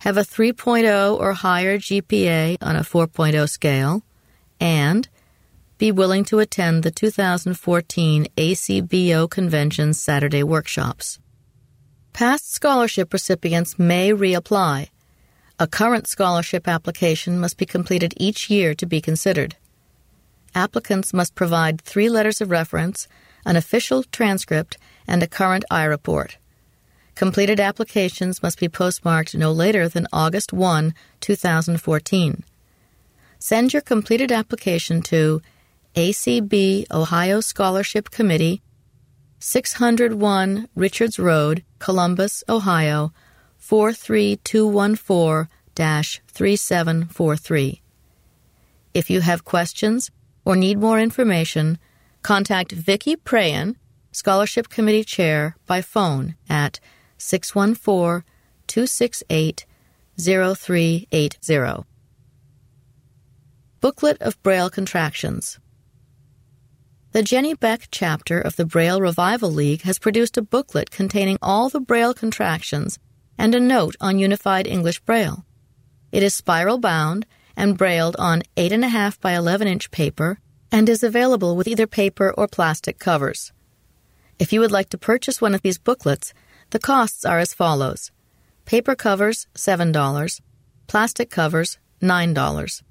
have a three point oh or higher G P A on a four point oh scale, and be willing to attend the two thousand fourteen A C B O Convention's Saturday workshops. Past scholarship recipients may reapply. A current scholarship application must be completed each year to be considered. Applicants must provide three letters of reference, an official transcript, and a current I-report. Completed applications must be postmarked no later than August first, twenty fourteen. Send your completed application to A C B Ohio Scholarship Committee, six hundred one Richards Road, Columbus, Ohio, four three two one four, three seven four three. If you have questions or need more information, contact Vicky Prayan, Scholarship Committee Chair, by phone at six one four, two six eight, zero three eight zero. Booklet of Braille Contractions. The Jenny Beck chapter of the Braille Revival League has produced a booklet containing all the Braille contractions and a note on Unified English Braille. It is spiral-bound and brailled on eight and a half by eleven inch paper and is available with either paper or plastic covers. If you would like to purchase one of these booklets, the costs are as follows. Paper covers, seven dollars. Plastic covers, nine dollars.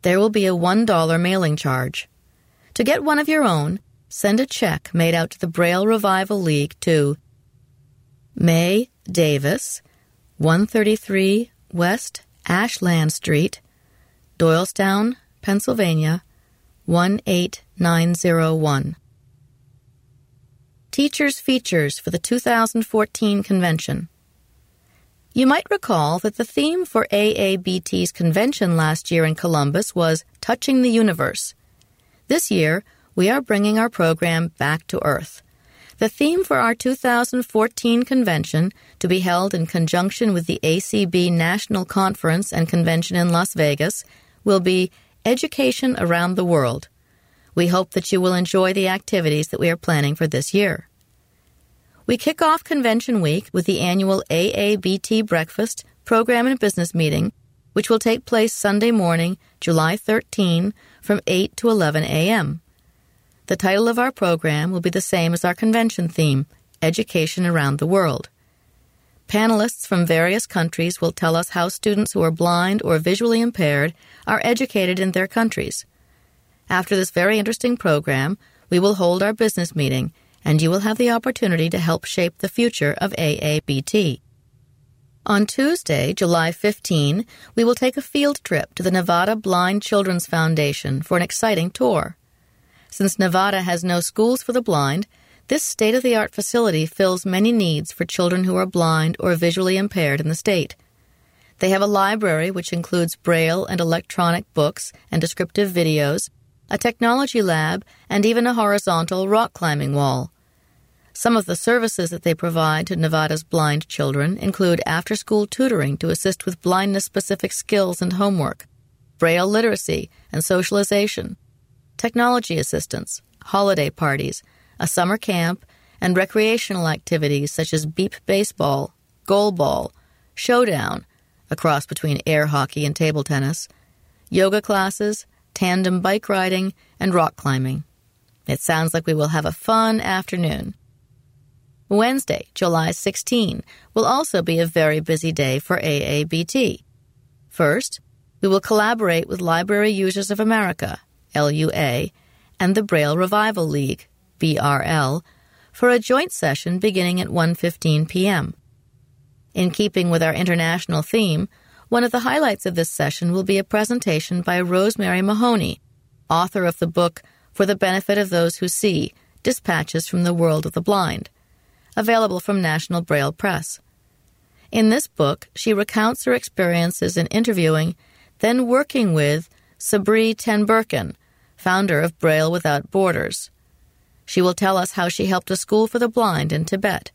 There will be a one dollar mailing charge. To get one of your own, send a check made out to the Braille Revival League to May Davis, one thirty-three West Ashland Street, Doylestown, Pennsylvania, one eight nine zero one. Teachers' Features for the two thousand fourteen Convention. You might recall that the theme for A A B T's convention last year in Columbus was Touching the Universe. This year, we are bringing our program back to Earth. The theme for our two thousand fourteen convention, to be held in conjunction with the A C B National Conference and Convention in Las Vegas, will be Education Around the World. We hope that you will enjoy the activities that we are planning for this year. We kick off Convention Week with the annual A A B T Breakfast Program and Business Meeting, which will take place Sunday morning, July thirteenth, from eight to eleven a.m. The title of our program will be the same as our convention theme, Education Around the World. Panelists from various countries will tell us how students who are blind or visually impaired are educated in their countries. After this very interesting program, we will hold our business meeting, and you will have the opportunity to help shape the future of A A B T. On Tuesday, July fifteenth, we will take a field trip to the Nevada Blind Children's Foundation for an exciting tour. Since Nevada has no schools for the blind, this state-of-the-art facility fills many needs for children who are blind or visually impaired in the state. They have a library which includes Braille and electronic books and descriptive videos, a technology lab, and even a horizontal rock-climbing wall. Some of the services that they provide to Nevada's blind children include after-school tutoring to assist with blindness-specific skills and homework, Braille literacy and socialization, technology assistance, holiday parties, a summer camp, and recreational activities such as beep baseball, goalball, showdown, a cross between air hockey and table tennis, yoga classes, tandem bike riding, and rock climbing. It sounds like we will have a fun afternoon. Wednesday, July sixteenth, will also be a very busy day for A A B T. First, we will collaborate with Library Users of America, L U A, and the Braille Revival League, B R L, for a joint session beginning at one fifteen p.m. In keeping with our international theme, one of the highlights of this session will be a presentation by Rosemary Mahoney, author of the book For the Benefit of Those Who See, Dispatches from the World of the Blind, available from National Braille Press. In this book, she recounts her experiences in interviewing, then working with, Sabri Ten Berken, founder of Braille Without Borders. She will tell us how she helped a school for the blind in Tibet.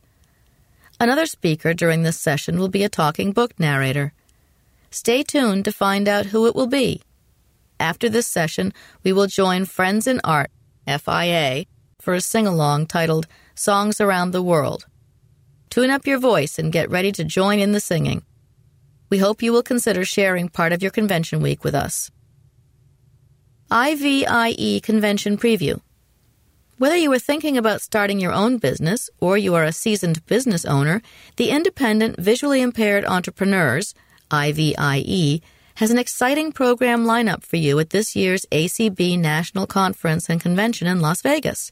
Another speaker during this session will be a talking book narrator. Stay tuned to find out who it will be. After this session, we will join Friends in Art, F I A, for a sing-along titled Songs Around the World. Tune up your voice and get ready to join in the singing. We hope you will consider sharing part of your convention week with us. I V I E Convention Preview. Whether you are thinking about starting your own business or you are a seasoned business owner, the Independent Visually Impaired Entrepreneurs, I V I E, has an exciting program lineup for you at this year's A C B National Conference and Convention in Las Vegas.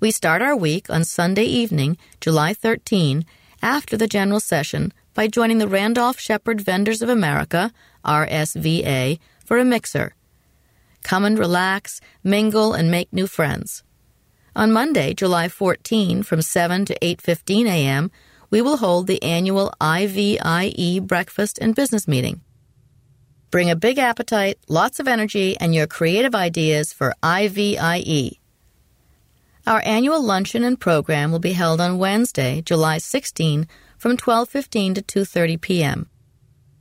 We start our week on Sunday evening, July thirteenth, after the general session by joining the Randolph Shepherd Vendors of America, R S V A, for a mixer. Come and relax, mingle, and make new friends. On Monday, July fourteenth, from seven to eight fifteen a.m., we will hold the annual I V I E breakfast and business meeting. Bring a big appetite, lots of energy, and your creative ideas for I V I E. Our annual luncheon and program will be held on Wednesday, July sixteenth, from twelve fifteen to two thirty p.m.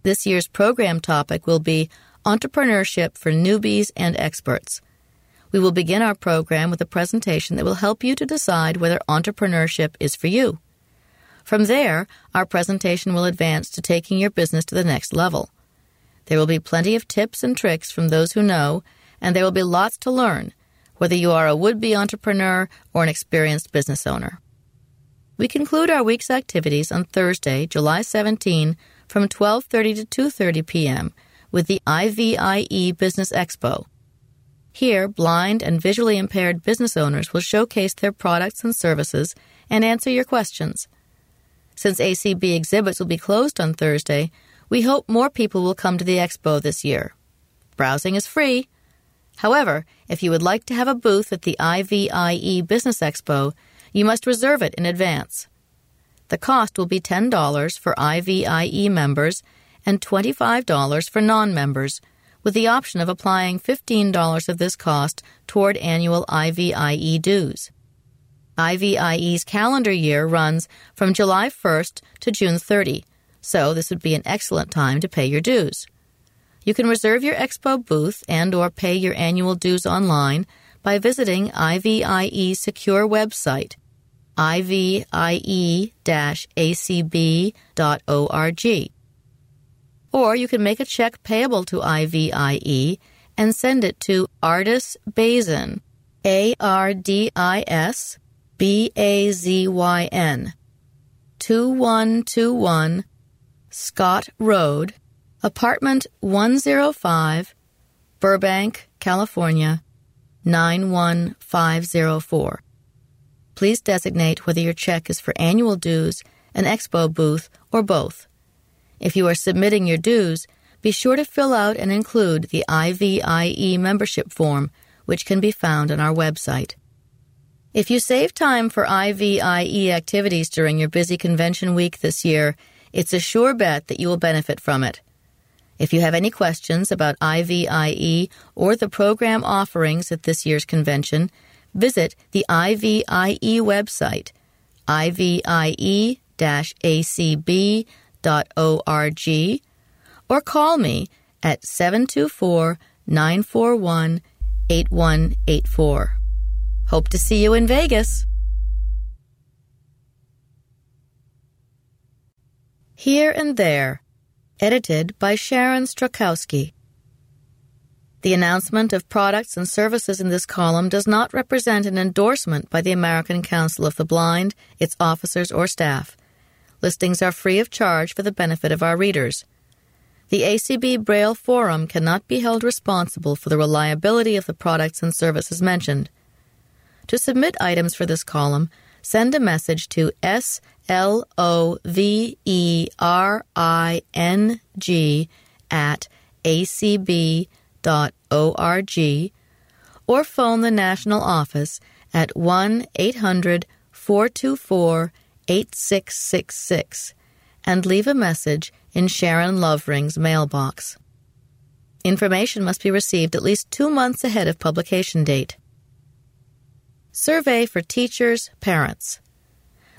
This year's program topic will be Entrepreneurship for Newbies and Experts. We will begin our program with a presentation that will help you to decide whether entrepreneurship is for you. From there, our presentation will advance to taking your business to the next level. There will be plenty of tips and tricks from those who know, and there will be lots to learn, whether you are a would-be entrepreneur or an experienced business owner. We conclude our week's activities on Thursday, July seventeenth, from twelve thirty to two thirty p.m. with the I V I E Business Expo. Here, blind and visually impaired business owners will showcase their products and services and answer your questions. Since A C B exhibits will be closed on Thursday, we hope more people will come to the expo this year. Browsing is free. However, if you would like to have a booth at the I V I E Business Expo, you must reserve it in advance. The cost will be ten dollars for I V I E members and twenty-five dollars for non-members, with the option of applying fifteen dollars of this cost toward annual I V I E dues. I V I E's calendar year runs from July first to June thirtieth, so this would be an excellent time to pay your dues. You can reserve your expo booth and or pay your annual dues online by visiting I V I E's secure website, I V I E dash A C B dot org. Or you can make a check payable to I V I E and send it to Ardis Bazin, A R D I S B A Z Y N, two one two one Scott Road, Apartment one oh five, Burbank, California, nine one five oh four. Please designate whether your check is for annual dues, an expo booth, or both. If you are submitting your dues, be sure to fill out and include the I V I E membership form, which can be found on our website. If you save time for I V I E activities during your busy convention week this year, it's a sure bet that you will benefit from it. If you have any questions about I V I E or the program offerings at this year's convention, visit the I V I E website, I V I E dash A C B dot org, or call me at seven two four, nine four one, eight one eight four. Hope to see you in Vegas. Here and There, edited by Sharon Strzalkowski. The announcement of products and services in this column does not represent an endorsement by the American Council of the Blind, its officers, or staff. Listings are free of charge for the benefit of our readers. The A C B Braille Forum cannot be held responsible for the reliability of the products and services mentioned. To submit items for this column, send a message to slovering at acb dot org or phone the national office at one eight hundred, four two four, eight six six six and leave a message in Sharon Lovering's mailbox. Information must be received at least two months ahead of publication date. Survey for Teachers, Parents.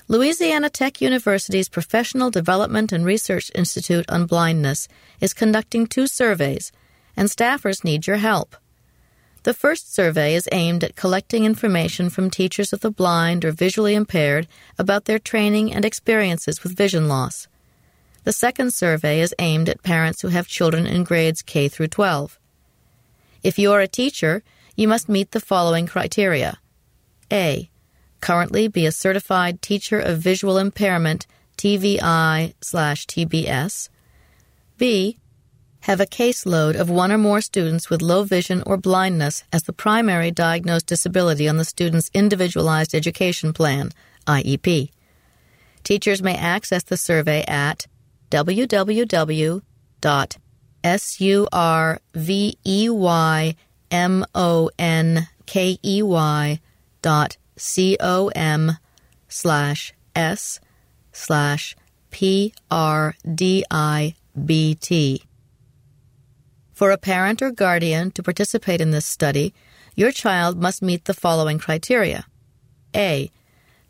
Louisiana Tech University's Professional Development and Research Institute on Blindness is conducting two surveys, and staffers need your help. The first survey is aimed at collecting information from teachers of the blind or visually impaired about their training and experiences with vision loss. The second survey is aimed at parents who have children in grades K through twelve. If you are a teacher, you must meet the following criteria. A. Currently be a certified teacher of visual impairment, T V I slash T B S. B. Have a caseload of one or more students with low vision or blindness as the primary diagnosed disability on the student's individualized education plan, I E P. Teachers may access the survey at w w w dot surveymon dot com. dot com slash s slash P R D I B T. For a parent or guardian to participate in this study, your child must meet the following criteria. A.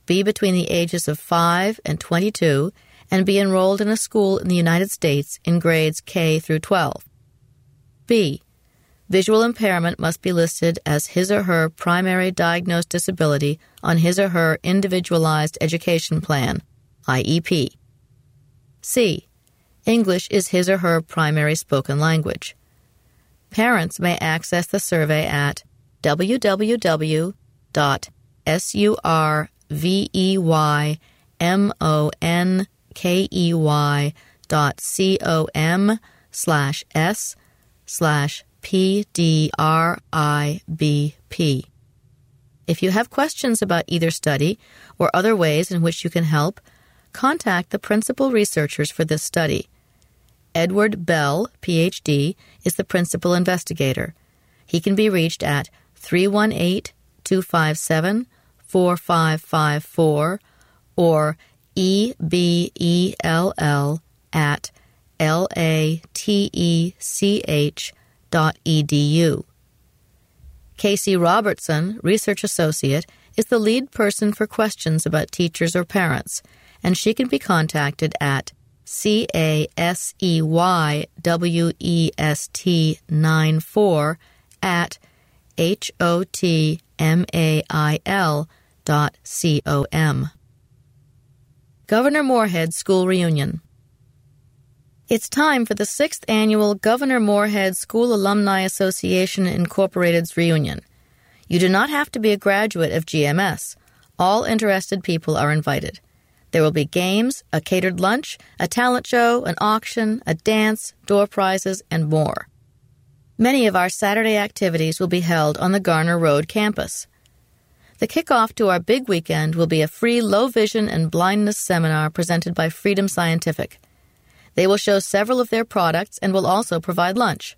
Be between the ages of five and twenty-two and be enrolled in a school in the United States in grades K through twelve. B. Visual impairment must be listed as his or her primary diagnosed disability on his or her individualized education plan, I E P. C. English is his or her primary spoken language. Parents may access the survey at www.surveymonkey.com slash s slash P D R I B P. If you have questions about either study or other ways in which you can help, contact the principal researchers for this study. Edward Bell, P H D, is the principal investigator. He can be reached at three one eight, two five seven, four five five four or ebell at latech dot edu. Casey Robertson, research associate, is the lead person for questions about teachers or parents, and she can be contacted at caseywest94 at hotmail dot com. Governor Moorhead School Reunion. It's time for the sixth annual Governor Moorhead School Alumni Association Incorporated's reunion. You do not have to be a graduate of G M S. All interested people are invited. There will be games, a catered lunch, a talent show, an auction, a dance, door prizes, and more. Many of our Saturday activities will be held on the Garner Road campus. The kickoff to our big weekend will be a free low vision and blindness seminar presented by Freedom Scientific. They will show several of their products and will also provide lunch.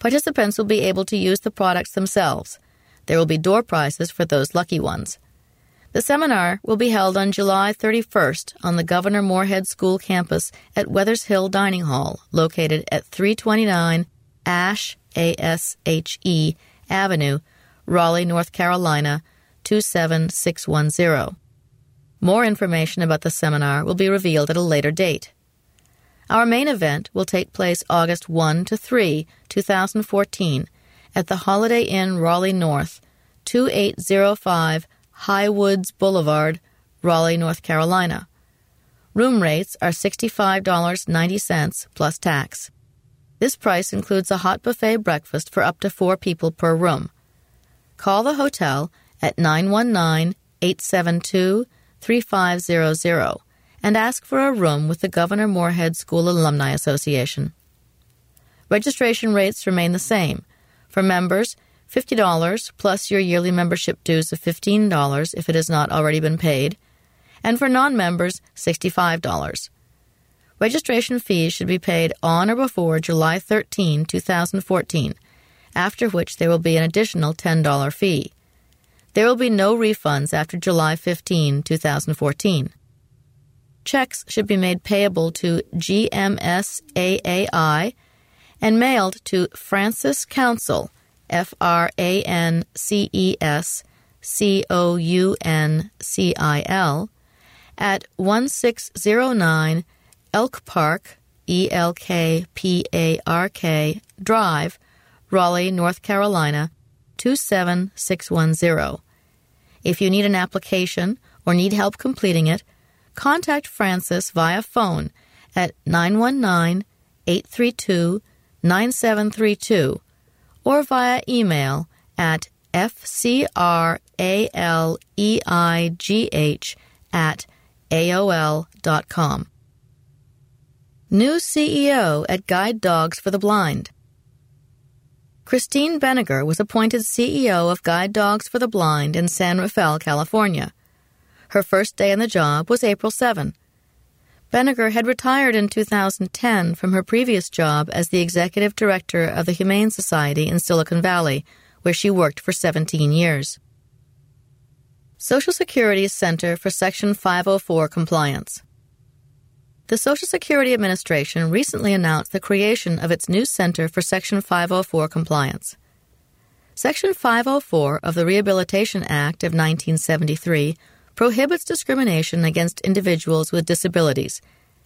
Participants will be able to use the products themselves. There will be door prizes for those lucky ones. The seminar will be held on July thirty-first on the Governor Moorhead School campus at Weathers Hill Dining Hall, located at three twenty-nine Ashe, A S H E, Avenue, Raleigh, North Carolina, two seven six one zero. More information about the seminar will be revealed at a later date. Our main event will take place August first to third, twenty fourteen, at the Holiday Inn Raleigh North, two eight zero five Highwoods Boulevard, Raleigh, North Carolina. Room rates are sixty-five dollars and ninety cents plus tax. This price includes a hot buffet breakfast for up to four people per room. Call the hotel at nine one nine, eight seven two, three five zero zero. and ask for a room with the Governor Moorhead School Alumni Association. Registration rates remain the same. For members, fifty dollars plus your yearly membership dues of fifteen dollars if it has not already been paid, and for non-members, sixty-five dollars. Registration fees should be paid on or before July thirteenth, twenty fourteen, after which there will be an additional ten dollars fee. There will be no refunds after July fifteenth, twenty fourteen. Checks should be made payable to G M S A A I and mailed to Frances Council, F R A N C E S C O U N C I L, at one six zero nine Elk Park, E L K P A R K Drive, Raleigh, North Carolina, two seven six one zero. If you need an application or need help completing it, contact Francis via phone at nine one nine, eight three two, nine seven three two or via email at fcraleigh at A O L dot com. New C E O at Guide Dogs for the Blind. Christine Benninger was appointed C E O of Guide Dogs for the Blind in San Rafael, California. Her first day on the job was April seventh. Benninger had retired in two thousand ten from her previous job as the executive director of the Humane Society in Silicon Valley, where she worked for seventeen years. Social Security's Center for Section five oh four Compliance. The Social Security Administration recently announced the creation of its new Center for Section five oh four Compliance. Section five oh four of the Rehabilitation Act of nineteen seventy-three prohibits discrimination against individuals with disabilities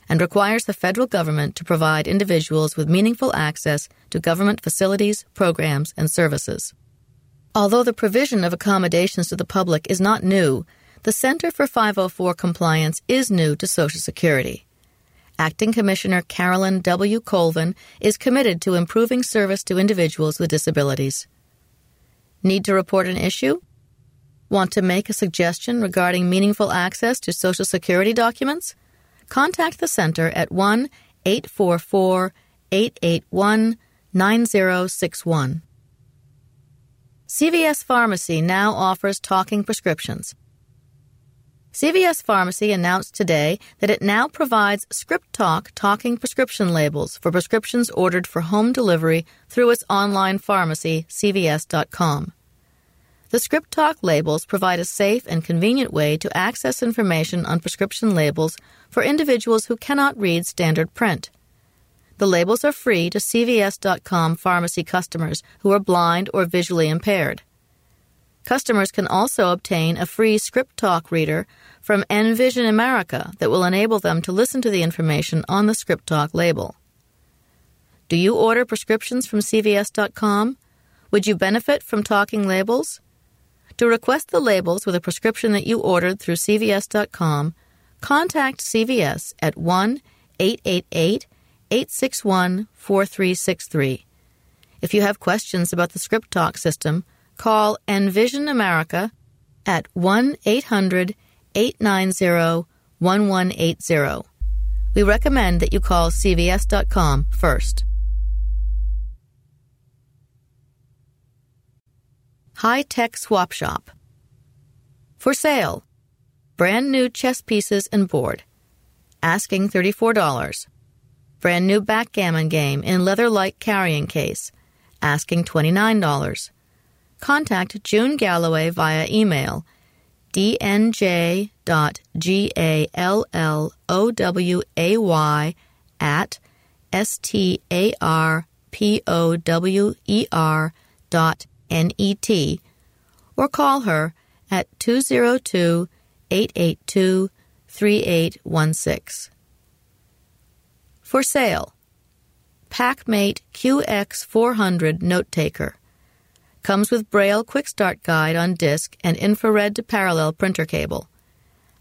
and requires the federal government to provide individuals with meaningful access to government facilities, programs, and services. Although the provision of accommodations to the public is not new, the Center for five oh four Compliance is new to Social Security. Acting Commissioner Carolyn W. Colvin is committed to improving service to individuals with disabilities. Need to report an issue? Want to make a suggestion regarding meaningful access to Social Security documents? Contact the Center at one eight four four, eight eight one, nine zero six one. C V S Pharmacy now offers talking prescriptions. C V S Pharmacy announced today that it now provides Script Talk talking prescription labels for prescriptions ordered for home delivery through its online pharmacy, C V S dot com. The Script Talk labels provide a safe and convenient way to access information on prescription labels for individuals who cannot read standard print. The labels are free to C V S dot com pharmacy customers who are blind or visually impaired. Customers can also obtain a free Script Talk reader from Envision America that will enable them to listen to the information on the Script Talk label. Do you order prescriptions from C V S dot com? Would you benefit from talking labels? To request the labels with a prescription that you ordered through C V S dot com, contact C V S at one eight eight eight, eight six one, four three six three. If you have questions about the Script Talk system, call Envision America at one eight hundred, eight nine zero, one one eight zero. We recommend that you call C V S dot com first. High-tech swap shop. For sale. Brand new chess pieces and board. Asking thirty-four dollars. Brand new backgammon game in leather-like carrying case. Asking twenty-nine dollars. Contact June Galloway via email dnj.galloway at starpower dot net or call her at two zero two, eight eight two, three eight one six. For sale, Packmate Q X four hundred Note Taker. Comes with Braille Quick Start Guide on disc and infrared to parallel printer cable.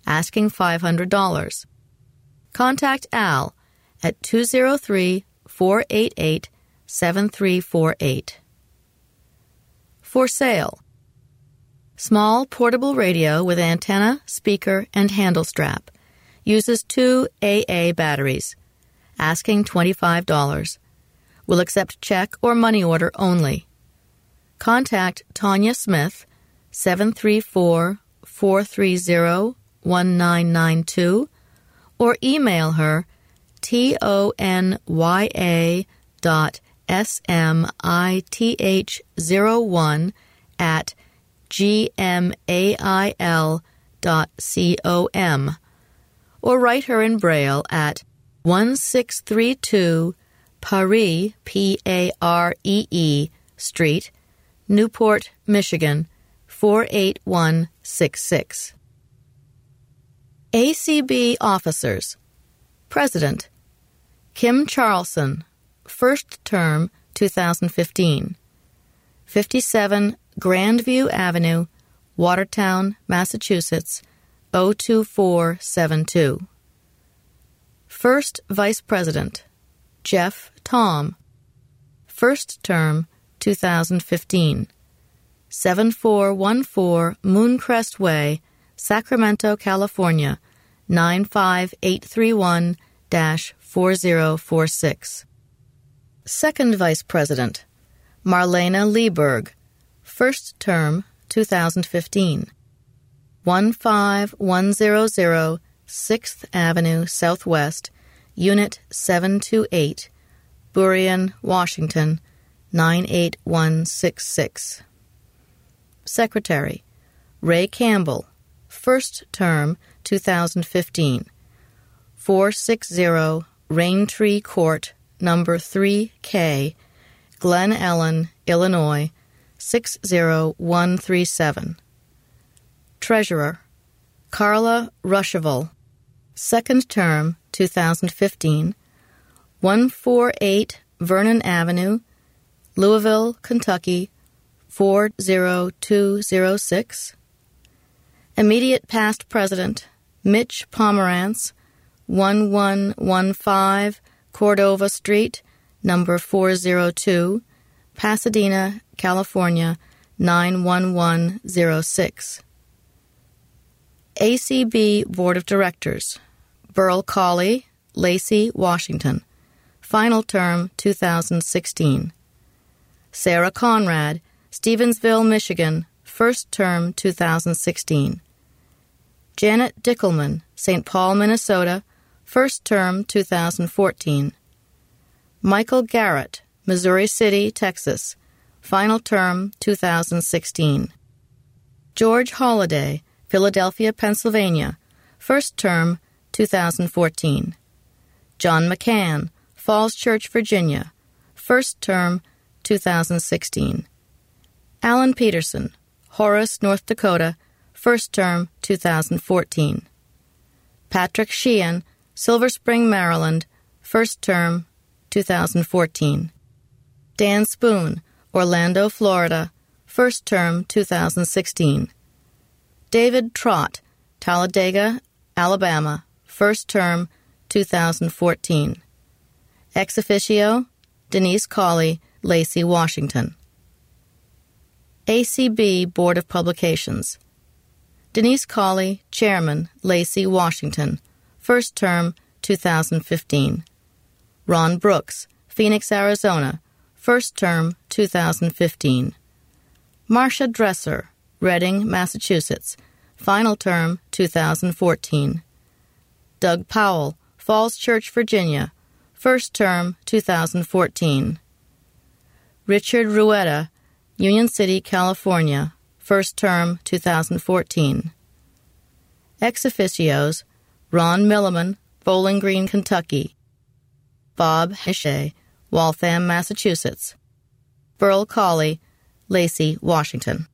Asking five hundred dollars. Contact Al at two zero three, four eight eight, seven three four eight. For sale. Small portable radio with antenna, speaker, and handle strap. Uses two double A batteries. Asking twenty-five dollars. Will accept check or money order only. Contact Tanya Smith, seven three four, four three zero, one nine nine two, or email her tonya dot smith01 at gmail dot com, or write her in Braille at one six three two Paris, P A R E E, Street, Newport, Michigan, four eight one six six. A C B Officers. President, Kim Charlson, first term, two thousand fifteen. fifty-seven Grandview Avenue, Watertown, Massachusetts, zero two four seven two. First Vice President, Jeff Tom, first term, two thousand fifteen, seven four one four Mooncrest Way, Sacramento, California, nine five eight three one dash four zero four six. Second Vice President, Marlena Lieberg, first term, two thousand fifteen, one five one zero zero sixth Avenue Southwest, Unit seven two eight, Burien, Washington, nine eight one six six. Secretary, Ray Campbell, first term, two thousand fifteen, four sixty Raintree Court, number three K, Glen Ellen, Illinois, six zero one three seven. Treasurer, Carla Rushival, second term, two thousand fifteen, one forty-eight Vernon Avenue, Louisville, Kentucky, four zero two zero six. Immediate past president, Mitch Pomerantz, eleven fifteen Cordova Street, number four oh two, Pasadena, California, nine one one zero six. A C B Board of Directors, Burl Colley, Lacey Washington, final term, two thousand sixteen. Sarah Conrad, Stevensville, Michigan, first term, two thousand sixteen. Janet Dickelman, Saint Paul, Minnesota, first term, two thousand fourteen. Michael Garrett, Missouri City, Texas, final term, two thousand sixteen. George Holliday, Philadelphia, Pennsylvania, first term, two thousand fourteen. John McCann, Falls Church, Virginia, first term, two thousand sixteen. Alan Peterson, Horace, North Dakota, first term, two thousand fourteen. Patrick Sheehan, Silver Spring, Maryland, first term, two thousand fourteen. Dan Spoon, Orlando, Florida, first term, two thousand sixteen. David Trott, Talladega, Alabama, first term, two thousand fourteen. Ex officio, Denise Colley, Lacey, Washington. A C B Board of Publications. Denise Colley, Chairman, Lacey, Washington, first term, two thousand fifteen. Ron Brooks, Phoenix, Arizona, first term, two thousand fifteen. Marsha Dresser, Reading, Massachusetts, final term, two thousand fourteen. Doug Powell, Falls Church, Virginia, first term, two thousand fourteen. Richard Ruetta, Union City, California, first term, two thousand fourteen. Ex officios, Ron Milliman, Bowling Green, Kentucky. Bob Hishay, Waltham, Massachusetts. Burl Colley, Lacey, Washington.